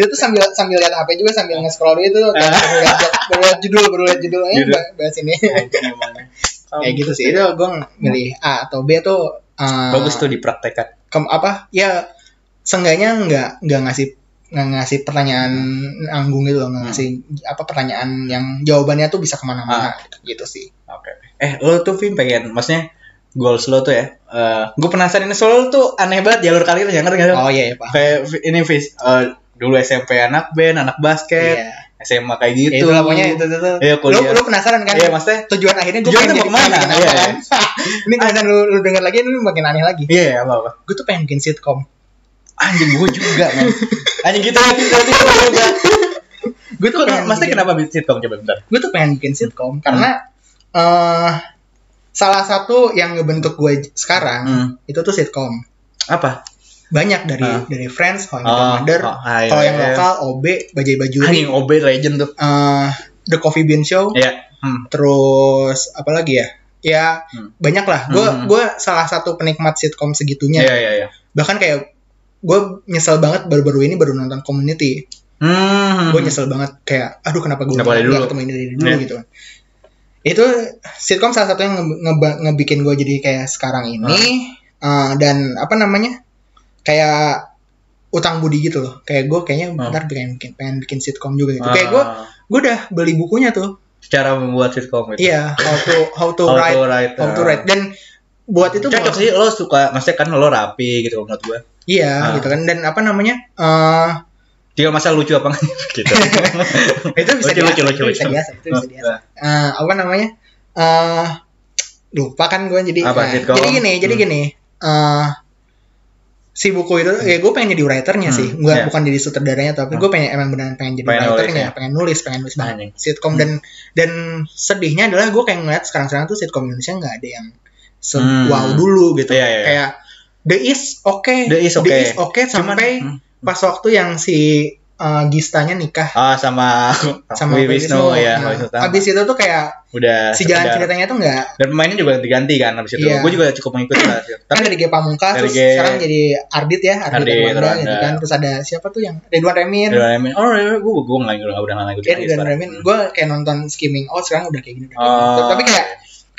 Itu tuh sambil lihat HP juga sambil nge-scroll itu tuh kayak berlihat judul ini bahas ini. Kayak gitu sih. Itu gue milih A atau B tuh bagus tuh dipraktekkan. Ya seenggaknya nggak ngasih pertanyaan anggung gitu loh, nggak ngasih pertanyaan yang jawabannya tuh bisa kemana-mana gitu sih. Oke. Lo tuh Vim pengen, maksudnya goals lo tuh ya. Gue penasaran ini soal tuh aneh banget jalur karir ya, ngerti nggak? Oh iya pak. Kayak ini Fis dulu SMP anak band, anak basket. Yeah. SMA kayak gitu. Itu pokoknya itu. Lu penasaran kan? Iya, maksudnya tujuan akhirnya gue pengen jadi mana? Iya. Ini kalian lu dengar lagi ini makin aneh lagi. Iya, apa-apa. Gue tuh pengen bikin sitcom. Anjing gue juga, men. Anjing gitu juga. Gue tuh maksudnya kenapa bikin sitcom coba bentar. Gue tuh pengen bikin sitcom karena salah satu yang ngebentuk gue sekarang itu tuh sitcom. Apa? Banyak dari Friends, How I Met Your Mother, kalau yang lokal OB, Bajai Bajuri, OB legend tuh, The Coffee Bean Show, terus apa lagi ya? Ya banyak lah. Gue salah satu penikmat sitcom segitunya. Bahkan kayak gue nyesel banget baru-baru ini baru nonton Community. Gue nyesel banget kayak, aduh kenapa gue nggak ketemu ini dari dulu gitu. Itu sitcom salah satu yang ngebikin gue jadi kayak sekarang ini dan kayak utang budi gitu loh. Kayak gue kayaknya bentar pengen bikin sitcom juga gitu. Kayak gue udah beli bukunya tuh. Cara membuat sitcom gitu. Iya, how to write. Dan buat itu cocok sih lo suka, maksudnya kan lo rapi gitu menurut gue. Iya, gitu kan. Dan apa namanya? Dia masa lucu apa enggak gitu. Itu bisa lucu. Biasa. Apa namanya? Lupa kan gue, jadi apa, jadi gini. Si buku itu ya gue pengen jadi writernya sih, bukan jadi sutradaranya, tapi gue pengen emang beneran pengen jadi writernya, pengen nulis banget sitkom. Dan sedihnya adalah gue kayak ngeliat sekarang tuh sitkom Indonesia nggak ada yang wow dulu gitu. Kayak The East oke, sampai pas waktu yang si Gistanya nikah sama Wisnu ya. Abis itu tuh kayak udah si jalan ceritanya tuh enggak. Dan pemainnya juga diganti kan abis itu. Iya. Gue juga cukup mengikuti lah. Kan dari G Pamungkas terus sekarang jadi Ardit gitu kan. Terus ada siapa tuh yang Ridwan Remin. Oh, gue enggak ngikutin. Ridwan Remin gue kayak nonton skimming. Oh, sekarang udah kayak gini. Tapi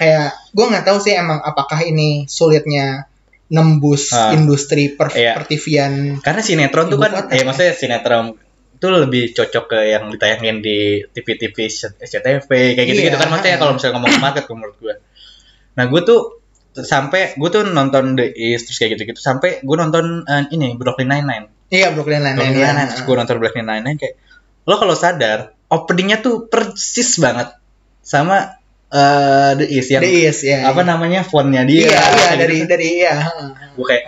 kayak gue enggak tahu sih emang apakah ini sulitnya nembus industri pertivian. Karena sinetron tuh kan maksudnya sinetron itu lebih cocok ke yang ditayangin di TV-TV SCTV kayak gitu kan, maksudnya kalau misalnya ngomong market menurut gue. Nah gue tuh nonton The East terus kayak gitu sampai gue nonton ini Brooklyn Nine-Nine. Iya, Brooklyn Nine-Nine. Terus gue nonton Brooklyn Nine-Nine kayak lo kalau sadar openingnya tuh persis banget sama The East yang namanya fontnya dia. Iya dari gue kayak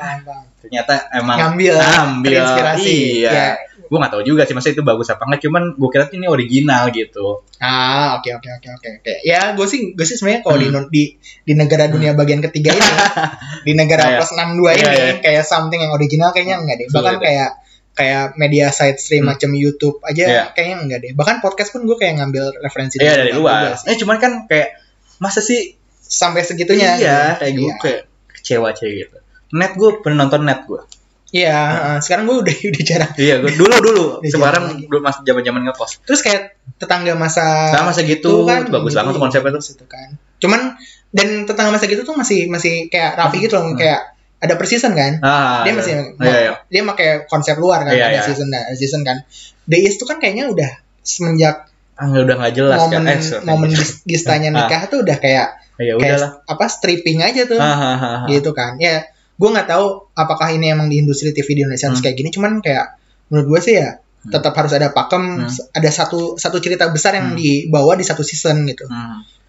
ternyata emang ngambil inspirasi. Iya. Gue nggak tahu juga sih maksudnya itu bagus apa nggak, cuman gue kira ini original gitu. Oke. Ya gue sih sebenarnya kalau di negara dunia bagian ketiga ini di negara plus 62 ini kayak something yang original kayaknya nggak deh. Bahkan kayak media side stream macam YouTube aja kayaknya nggak deh. Bahkan podcast pun gue kayak ngambil referensi dari luar. Cuman kan kayak masa sih sampai segitunya? Iya, kayak gue kayak kecewa aja gitu. Gue pernah nonton net gue. Iya, sekarang gue udah jarang. Iya, dulu. Sekarang belum masih zaman-zaman ngekos. Terus kayak tetangga masa gitu kan, bagus banget tuh konsepnya tuh situ kan. Cuman dan tetangga masa gitu tuh masih kayak Raffi gitu loh, kayak ada perseason kan. Dia masih dia pakai konsep luar kan, ada season kan. The East tuh kan kayaknya udah semenjak udah enggak jelas kan. Momen Gistanya nikah tuh udah kayak apa stripping aja tuh. Gitu kan. Ya gue nggak tahu apakah ini emang di industri TV di Indonesia harus kayak gini, cuman kayak menurut gue sih ya tetap harus ada pakem, ada satu cerita besar yang dibawa di satu season gitu,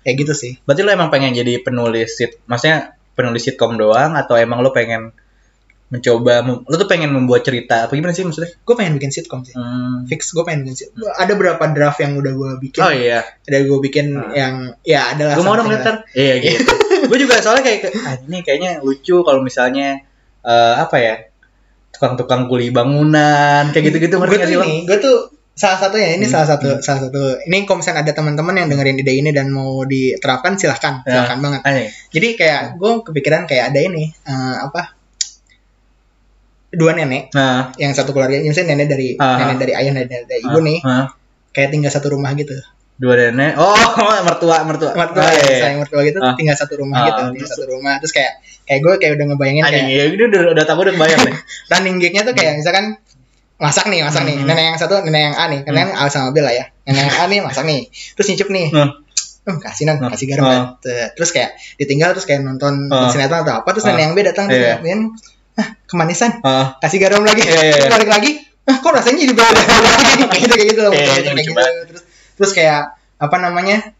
kayak gitu sih. Berarti lo emang pengen jadi penulis sitcom doang, atau emang lo pengen mencoba, lo tuh pengen membuat cerita apa gimana sih maksudnya? Gue pengen bikin sitcom sih, fix gue pengen bikin sitcom. Ada berapa draft yang udah gue bikin? Oh iya. Ada gue bikin yang ya adalah. Gue mau dong letter. Iya gitu. Gue juga soalnya kayak ini kayaknya lucu kalau misalnya tukang-tukang kuli bangunan kayak gitu-gitu. Gue tuh salah satu ini kalau misalnya ada teman-teman yang dengerin ide ini dan mau diterapkan silahkan banget. Jadi kayak gue kepikiran kayak ada ini dua nenek yang satu keluarga, misalnya nenek dari ayah, nenek dari ibu nih kayak tinggal satu rumah gitu. Dua nenek, mertua sayang mertua gitu, tinggal satu rumah terus kayak gue kayak udah ngebayangin kayak ini udah kebayang nih. Running gig-nya tuh kayak misalkan masak nih nenek yang satu, nenek yang A nih, nenek A sama B lah ya, nenek yang A nih masak nih, terus nyicip nih kasih garam kan, terus kayak ditinggal, terus kayak nonton sinetron atau apa, terus nenek yang B datang terus main kemanisan, kasih garam lagi, balik lagi, kok rasanya jadi beda gitu loh, terus kayak apa namanya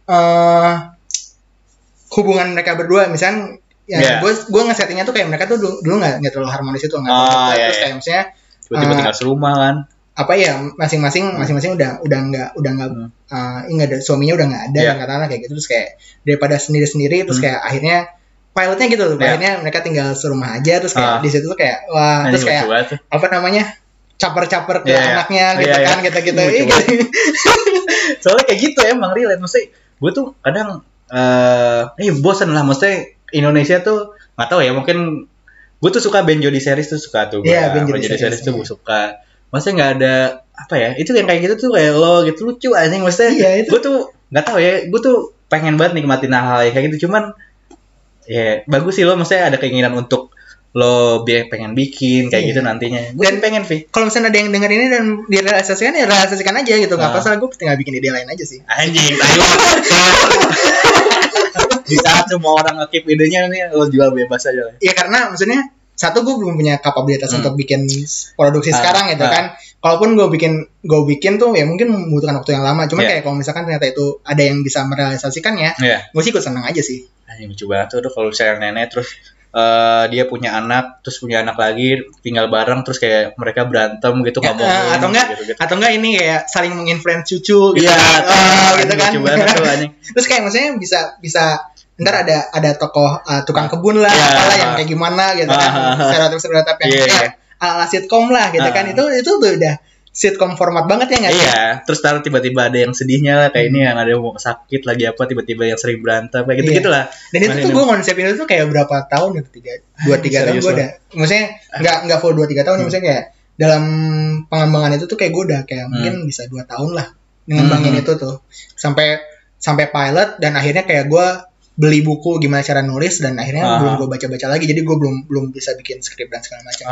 hubungan mereka berdua misalnya gue ngesettingnya tuh kayak mereka tuh dulu nggak terlalu harmonis itu terus kayak misalnya tiba-tiba tinggal serumah kan apa ya masing-masing udah nggak ada suaminya, udah nggak ada katakanlah kayak gitu, terus kayak daripada sendiri-sendiri terus kayak akhirnya pilotnya gitu loh, akhirnya mereka tinggal serumah aja terus kayak di situ tuh kayak wah terus kayak apa namanya caper-caper ke anaknya gitu. Soalnya kayak gitu emang relate, maksudnya gue tuh kadang bosen lah, maksudnya Indonesia tuh nggak tahu ya, mungkin gue tuh suka Benjo di series tuh suka tuh, Benjo di series tuh gue suka, maksudnya nggak ada apa ya, itu yang kayak gitu tuh kayak lo gitu lucu aja, maksudnya gue tuh nggak tahu ya, gue tuh pengen banget nikmatin hal-hal kayak gitu, cuman ya bagus sih lo, maksudnya ada keinginan untuk lo pengen bikin kayak gitu nantinya. Gue pengen sih kalau misalnya ada yang denger ini dan direalisasikan, ya realisasikan aja gitu, nggak apa-apa, gue tinggal bikin ide lain aja sih anjing. Ayo di saat semua orang nge-keep idenya nih, lo jual bebas aja lah ya, karena maksudnya satu gue belum punya kapabilitas untuk bikin produksi sekarang gitu kan. Kalaupun gue bikin tuh ya mungkin membutuhkan waktu yang lama. Cuma kayak kalau misalkan ternyata itu ada yang bisa merealisasikannya, gue sih ikut seneng aja sih. Anjir lucu banget tuh kalau misalnya nenek terus dia punya anak, terus punya anak lagi, tinggal bareng, terus kayak mereka berantem gitu ngomong atau enggak ini kayak saling menginfluence cucu gitu. Gitu kan. Lucu banget tuh anjing. Terus kayak maksudnya bisa ntar ada tokoh tukang kebun lah, apalah yang kayak gimana gitu kan, stereotip yang ala sitcom lah gitu kan, itu udah sitcom format banget ya nggak sih? Iya, terus ntar tiba-tiba ada yang sedihnya lah kayak ini, yang ada yang sakit lagi apa, tiba-tiba yang sering berantem kayak gitu gitulah. Dan itu tuh gue konsep itu tuh kayak berapa tahun itu 2-3 tahun gue udah, maksudnya nggak full 2-3 tahun, maksudnya kayak dalam pengembangan itu tuh kayak gue udah kayak mungkin bisa 2 tahun lah ngembangin itu tuh sampai pilot, dan akhirnya kayak gue beli buku gimana cara nulis, dan akhirnya belum gue baca-baca lagi, jadi gue belum bisa bikin skrip dan segala macam.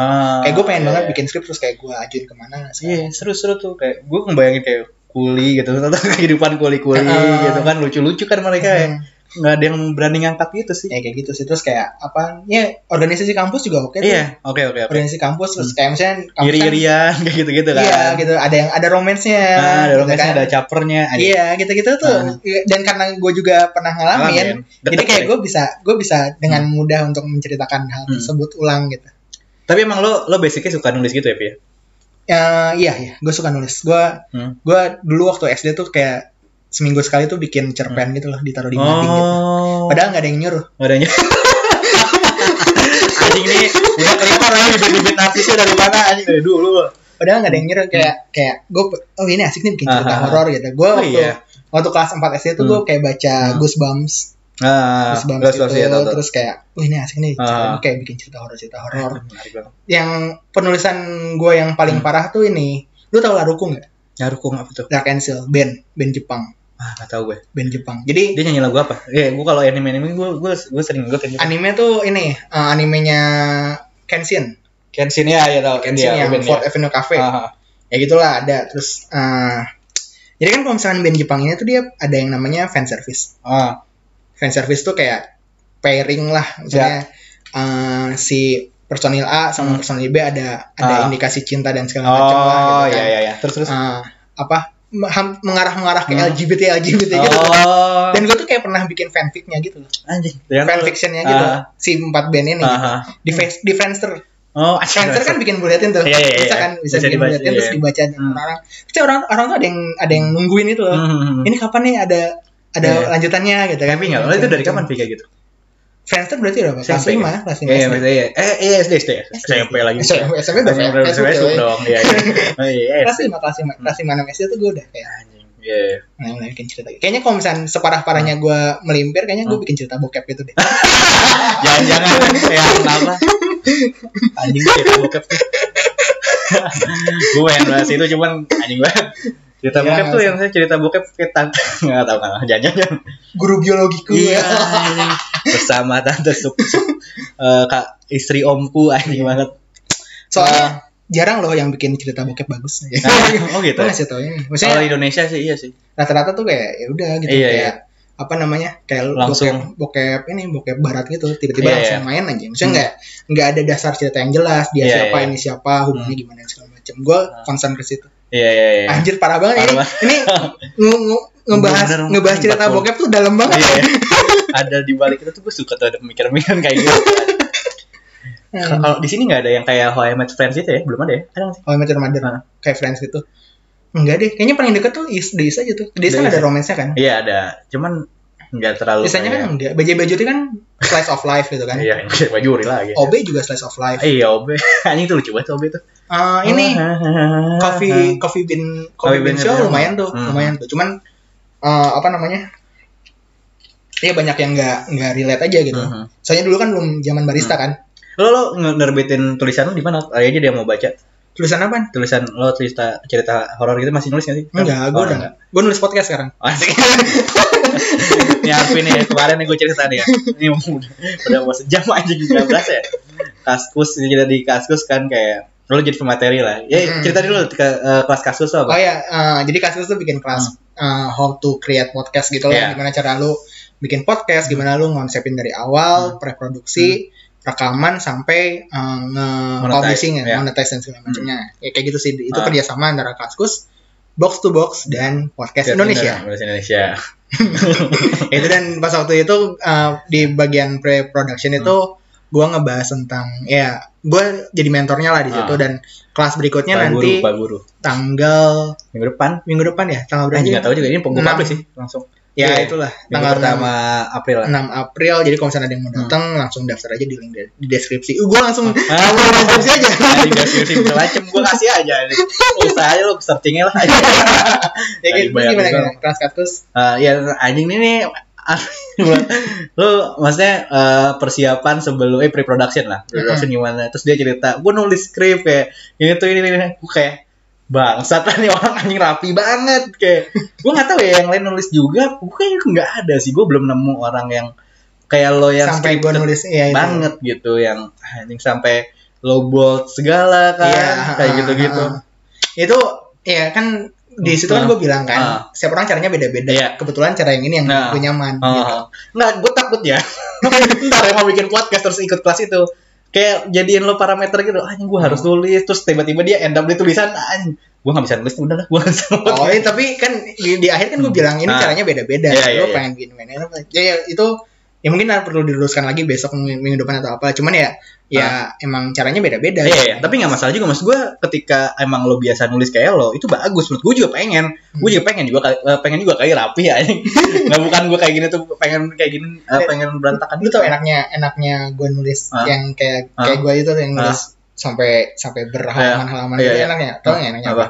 Kayak gue pengen banget bikin skrip, terus kayak gue ajuin kemana. Iya, seru-seru tuh, kayak gue ngebayangin kayak kuli gitu, tentang kehidupan kuli-kuli gitu kan, lucu-lucu kan mereka ya. Nggak ada yang berani ngangkat gitu sih. Ya kayak gitu sih, terus kayak apa, ya organisasi kampus juga oke tuh. Iya, oke. Organisasi kampus, terus kayak misalnya kampus iri-irian, kayak gitu-gitu kan. Iya, gitu, ada yang ada romansnya, ada capernya. Iya, gitu-gitu tuh. Dan karena gue juga pernah ngalamin, jadi kayak gue bisa dengan mudah untuk menceritakan hal tersebut ulang gitu. Tapi emang lo basicnya suka nulis gitu ya, Pia? Iya, gue suka nulis. Gue dulu waktu SD tuh kayak seminggu sekali tuh bikin cerpen gitu loh, ditaruh di banting gitu. Padahal nggak ada yang nyuruh. Nggak ada yang nyuruh. Anjing nih udah kelihatan orang bibit-bibit nafisnya dari mana anjing dari dulu. Padahal nggak ada yang nyuruh, kayak gue ini asik nih bikin cerita horor gitu. Gue waktu kelas 4 SD tuh gue kayak baca Goosebumps. Goosebumps itu, ya, terus kayak ini asik nih kayak bikin cerita horor. Yang penulisan gue yang paling parah tuh ini. Lu tau Larukung nggak? Larukung apa tuh? Dark Angel, band Jepang. Nggak tahu gue. Band Jepang. Jadi dia nyanyi lagu apa? Ya, gue kalau anime gue sering gue kayak. Anime tuh ini animenya Kenshin. Kenshin ya tahu. Kenshin yang Fort Avenue Cafe. Ya gitulah ada. Terus jadi kan kalau misalkan band Jepang ini tuh dia ada yang namanya fan service. Fan service tuh kayak pairing lah, misalnya si personil A sama personil B ada indikasi cinta dan segala macam lah. Gitu kan. Iya. Terus mengarah ke LGBT gitu kan. Dan gue tuh kayak pernah bikin fanficnya gitu loh. Anjing. Fanfictionnya gitu. Si 4 band ini gitu. Di Friendster. Friendster kan bikin buletin tuh. Iya. Bisa bikin buletin terus dibaca orang-orang. Terus orang tuh ada yang nungguin itu loh. Ini kapan nih ada lanjutannya gitu kan. Tapi enggak lo itu dari kapan kayak gitu? Friendster berarti udah kelas 5, kelas 5. Iya. SD. SMP lagi. SMP udah Facebook dong. Iya. Kelas 5 6 SD tuh gue udah kayak anjing. Iya. Nah, bikin cerita. Kayaknya kalau misalnya separah-parahnya gue melimpir, kayaknya gue bikin cerita bokep gitu deh. Jangan kayak apa? Anjing cerita bokep. Gue yang bahas itu cuman anjing banget. Cerita bokep tuh yang saya cerita bokep kayak tante nggak tahu kan jangan guru biologiku bersama tante kak istri omku anjing banget soalnya jarang loh yang bikin cerita bokep bagus gitu nggak sih tau ini kalau Indonesia sih iya sih rata-rata tuh kayak ya udah gitu kayak apa namanya kayak langsung bokep barat gitu tiba-tiba langsung main aja maksudnya nggak ada dasar cerita yang jelas dia siapa ini siapa hubungannya gimana segala macam gue concern ke situ. Iya. Anjir parah banget ini ngebahas cerita bokep tuh dalam banget. Iya. Ada di balik itu tuh gue suka tuh ada pemikiran-pemikiran kayak gitu. Kalau di sini nggak ada yang kayak How I Met Friends gitu ya, belum ada ya? Ada nggak sih? How I Met Your Mother kayak Friends gitu? Enggak deh, kayaknya paling deket tuh The East aja tuh. The East kan ada romansnya kan? Iya ada, cuman nggak terlalu. Biasanya kan enggak. Baju itu kan slice of life gitu kan? Iya, baju lagi. OB juga slice of life. Iya OB, anjing tuh lucu banget OB tuh. Ini coffee bean show lumayan tuh. Cuman apa namanya? Ya banyak yang enggak relate aja gitu. Soalnya dulu kan belum zaman barista kan. Lo nerbitin tulisan lo di mana? Aja dia mau baca. Tulisan apa? Tulisan lo cerita horor gitu masih nulis enggak sih? Enggak, gue udah enggak. Gue nulis podcast sekarang. Asik. Ini Arvi nih kemarin nih gue cerita nih ya. Ini udah mau sejam aja juga berasa ya. Kaskus jadi di Kaskus kan kayak lo jadi pemateri lah. Ya cerita dulu ke kelas Kaskus apa? Oh ya, jadi Kaskus tuh bikin kelas how to create podcast gitu loh. Gimana cara lo bikin podcast, gimana lo ngonsepin dari awal, preproduksi, rekaman sampai publishing ya, monetize dan segala macamnya. Ya kayak gitu sih. Itu kerjasama antara Kaskus, Box to Box dan Podcast Indonesia. Itu dan pas waktu itu di bagian pre-production itu gue ngebahas tentang ya gue jadi mentornya lah di situ dan kelas berikutnya Pak Guru. Tanggal minggu depan ya tanggal berapa? Nggak tahu juga ini pengguna publish sih langsung. Ya itulah tanggal 6 April. Jadi kalau misalnya ada yang mau datang langsung daftar aja di link di deskripsi. Gue langsung deskripsi aja. Di deskripsi macam gue kasih aja. Usah aja lo searchingnya lah. Ya gitu gimana? Transkartus. Ya anjing ini. Lu maksudnya persiapan sebelum pre-production lah. Pre-production gimana? Terus dia cerita, gue nulis skrip kayak ini. Gue kayak bangsat lah nih orang anjing rapi banget kayak. Gue nggak tahu ya yang lain nulis juga. Gue kayaknya nggak ada sih. Gue belum nemu orang yang kayak lo yang sampai gue nulis ya, banget gitu yang anjing sampai lo bold segala kan kayak gitu-gitu. Itu ya kan. Di situ kan gue bilang kan setiap orang caranya beda-beda. Kebetulan cara yang ini yang gue nyaman gitu. Nah gue takut ya ntar yang mau bikin podcast terus ikut kelas itu kayak jadiin lo parameter gitu. Anjing gue harus tulis. Terus tiba-tiba dia end up di tulisan gue gak bisa nulis. Udah lah gue gak bisa nulis. Tapi kan di akhir kan gue bilang ini caranya beda-beda. Lo pengen gini-gini itu ya mungkin perlu diluruskan lagi besok minggu depan atau apa. Cuman ya emang caranya beda-beda. Iya. Tapi nggak masalah juga, mas gue ketika emang lo biasa nulis kayak lo itu bagus. Menurut gue juga pengen. Gue juga pengen kayak rapi ya. Nggak bukan gue kayak gini tuh pengen kayak gini. Pengen berantakan. Lu tau enaknya gue nulis yang kayak gue itu yang nulis sampai berhalaman-halaman itu enaknya. Tau nggak enaknya apa?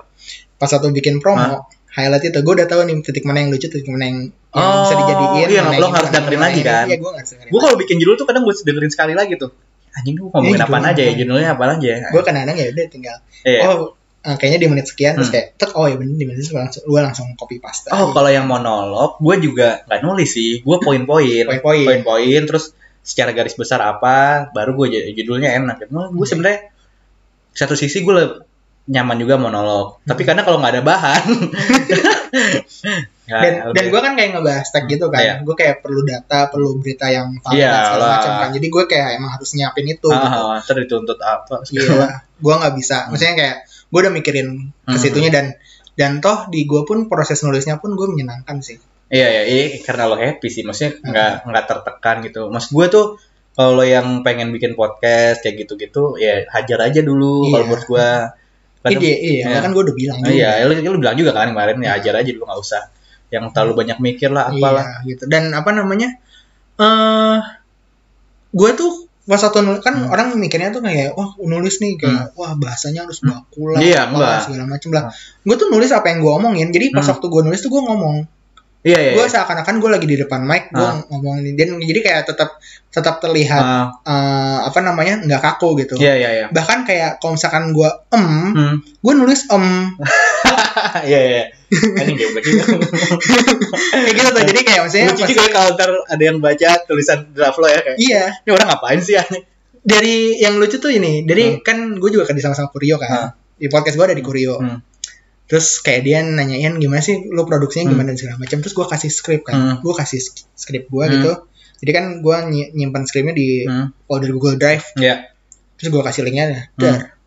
Pas satu bikin promo. Highlight itu gue udah tahu nih titik mana yang lucu, titik mana yang bisa dijadiin. Iya, lo harus dengerin lagi kan. Iya, gue harus dengerin. Gue kalau bikin judul tuh kadang gue dengerin sekali lagi tuh. Anjing gue ngomongin apaan aja ya, judulnya apaan aja. Gue kadang-kadang ya udah tinggal. Kayaknya di menit sekian terus kayak tek ya bener di menit sekian gue langsung copy paste. Kalau yang monolog gue juga nggak nulis sih. Gue poin-poin terus secara garis besar apa baru gue judulnya enak. Gue sebenarnya satu sisi gue nyaman juga monolog, tapi karena kalau nggak ada bahan, dan gue kan kayak ngebahas tag gitu kan, gue kayak perlu data, perlu berita yang valid dan segala macam kan, jadi gue kayak emang harus nyiapin itu. Terus dituntut apa? Gue nggak bisa, maksudnya kayak gue udah mikirin kesitunya dan toh di gue pun proses nulisnya pun gue menyenangkan sih. Iya, karena lo happy sih, maksudnya nggak tertekan gitu, maksud gue tuh. Kalau yang pengen bikin podcast kayak gitu-gitu, ya hajar aja dulu kalau menurut gue. Iya, kan gue udah bilang. Lu bilang juga kan kemarin ya ajar aja dulu nggak usah yang terlalu banyak mikir lah apalah gitu. Dan apa namanya? Gue tuh pas satu nulis kan orang mikirnya tuh kayak wah nulis nih kayak wah bahasanya harus baku lah, segala macam lah. Gue tuh nulis apa yang gue omongin. Jadi pas waktu gue nulis tuh gue ngomong. Iya. Gue seakan-akan gue lagi di depan mic, gue ngomongin dan jadi kayak tetap terlihat nggak kaku gitu. Iya. Bahkan kayak kalau misalkan gue gue nulis Iya. Ini geblek gitu. Kayak gitu tuh. Jadi kayak maksudnya lucu juga kalau ada yang baca tulisan draft lo ya kayak. Iya. Ini orang ngapain sih aneh? Dari yang lucu tuh ini. Jadi kan gue juga kerja sama Kurio kan. Di podcast gue ada di Kurio. Terus kayak dia nanyain gimana sih lo produksinya gimana dan segala macam. Terus gue kasih skrip kan. Gue kasih skrip gue gitu. Jadi kan gue nyimpan skripnya di folder Google Drive. Terus gue kasih linknya.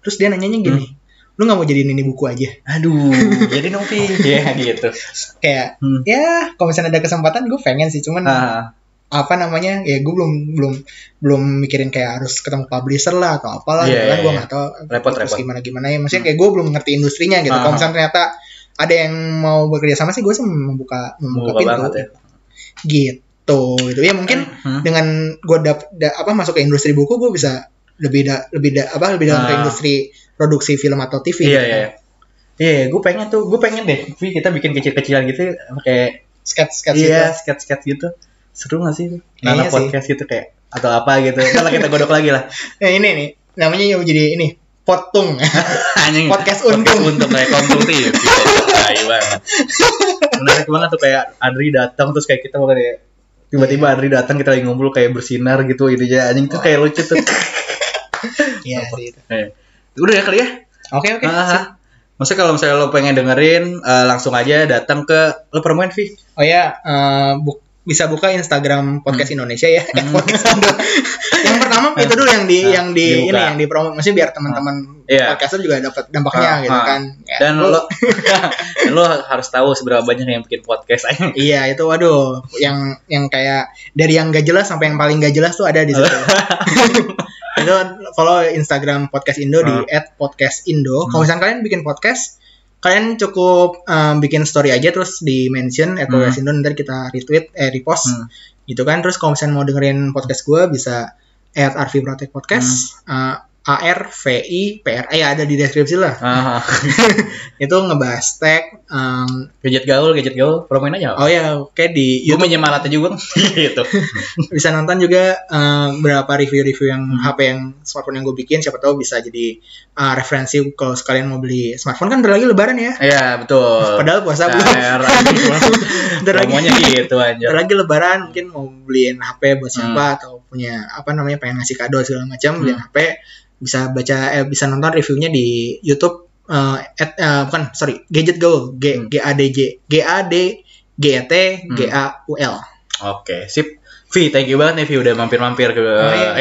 Terus dia nanyanya gini. Lo gak mau jadiin ini buku aja? Aduh. Jadi nopi. Ya gitu. Kayak ya kalau misalnya ada kesempatan gue pengen sih. Cuman apa namanya ya gue belum mikirin kayak harus ketemu publisher lah atau apalah gitu kan. Gue nggak tahu repot gimana ya maksudnya kayak gue belum ngerti industrinya gitu. Kalau misalnya ternyata ada yang mau bekerja sama sih gue sih membuka pintu ya. gitu ya mungkin dengan gue masuk ke industri buku gue bisa lebih dalam ke industri produksi film atau TV. Iya, gue pengen deh kita bikin kecil-kecilan gitu kayak sketch gitu. Seru gak sih itu? Nana podcast sih. Gitu kayak atau apa gitu. Ntar kita godok lagi lah. Nah, ini nih namanya yang jadi ini potung. Podcast untung kayak Community. Ayo banget. Menarik banget tuh kayak Adri datang terus kayak kita mau kayak tiba-tiba Adri datang kita lagi ngumpul kayak bersinar gitu idenya anjing tuh kayak lucu tuh. Iya sih itu. Udah ya kali ya? Oke. Maksudnya kalau misalnya lo pengen dengerin langsung aja datang ke lo promoin Vi. Oh ya, bisa buka Instagram Podcast Indonesia ya, Podcast Indo. Yang pertama itu dulu yang di dibuka. Ini yang dipromosi mesti biar teman-teman podcaster juga dapat dampaknya gitu kan. Ya, dan lo harus tahu seberapa banyak yang bikin podcast. Iya, itu waduh, yang kayak dari yang gak jelas sampai yang paling gak jelas tuh ada di situ. Itu follow Instagram Podcast Indo di @podcastindo. Kalau misalkan kalian bikin podcast, kalian cukup bikin story aja terus di mention atau Podcast Indo, nanti kita retweet repost gitu kan. Terus kalau misalnya mau dengerin podcast gue bisa @Arvi Pratech Podcast, ARVI PRA ada di deskripsi lah. Itu ngebahas tag Gadget Gaul promoin aja. Oh ya, kayak di YouTube menyemangat juga gitu. Bisa nonton juga berapa review-review yang HP yang smartphone yang gue bikin, siapa tahu bisa jadi referensi kalau sekalian mau beli smartphone, kan bentar lagi lebaran ya. Iya, betul. Padahal puasa belum. Bentar lagi gitu aja. Bentar lagi lebaran mungkin mau beliin HP buat siapa atau punya apa namanya pengen ngasih kado segala macam, beliin HP. Bisa baca bisa nonton reviewnya di YouTube Gadget Gaul, GADJGAUL. Oke, sip. Vi, thank you banget nih Vi udah mampir-mampir ke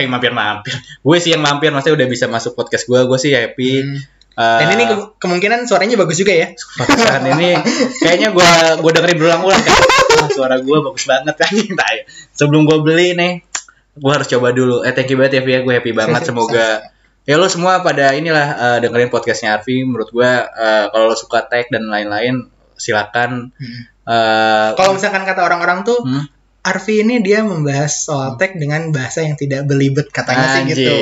mampir-mampir. Gue sih yang mampir, maksudnya udah bisa masuk podcast gue. Gue sih happy. Dan ini kemungkinan suaranya bagus juga ya. Suara ini kayaknya gue dengerin berulang-ulang kan. Suara gue bagus banget kan. Sebelum gue beli nih, gue harus coba dulu. Thank you banget ya Vi, gue happy banget. Semoga ya lo semua pada inilah dengerin podcastnya Arvi. Menurut gue kalau lo suka tag dan lain-lain silakan. Kalau misalkan kata orang-orang tuh Arvi ini dia membahas soal tag dengan bahasa yang tidak belibet katanya sih gitu.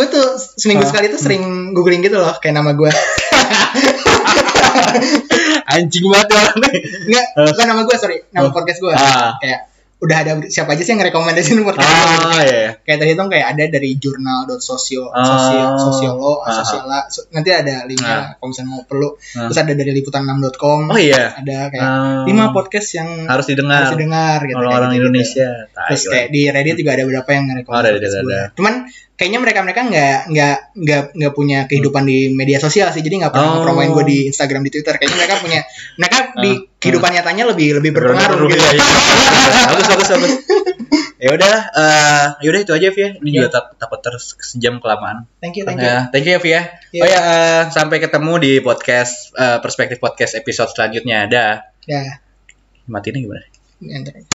Gue tuh seminggu sekali tuh sering googling gitu loh kayak nama gue. Anjing banget orang nih. Nggak, bukan nama gue, sorry, nama podcast gue. Kayak udah ada siapa aja sih yang rekomendasiin podcast? Kayak terhitung kayak ada dari jurnal.sosio, sosiolo, sosiala. Nanti ada linknya kalau misalnya mau perlu. Terus ada dari liputan6.com. Ada kayak 5 podcast yang harus didengar gitu, orang gitu, Indonesia. Gitu. Terus kayak di Reddit juga ada beberapa yang rekomendasiin. Cuman kayaknya mereka nggak punya kehidupan di media sosial sih, jadi nggak pernah promoin gue di Instagram, di Twitter. Kayaknya mereka di kehidupan nyatanya lebih berpengaruh gitu. Bagus. Yaudah itu aja Via. Ini juga takut terus sejam kelamaan. Thank you Via. Sampai ketemu di podcast Perspektif Podcast episode selanjutnya. Dah. Matiin gimana?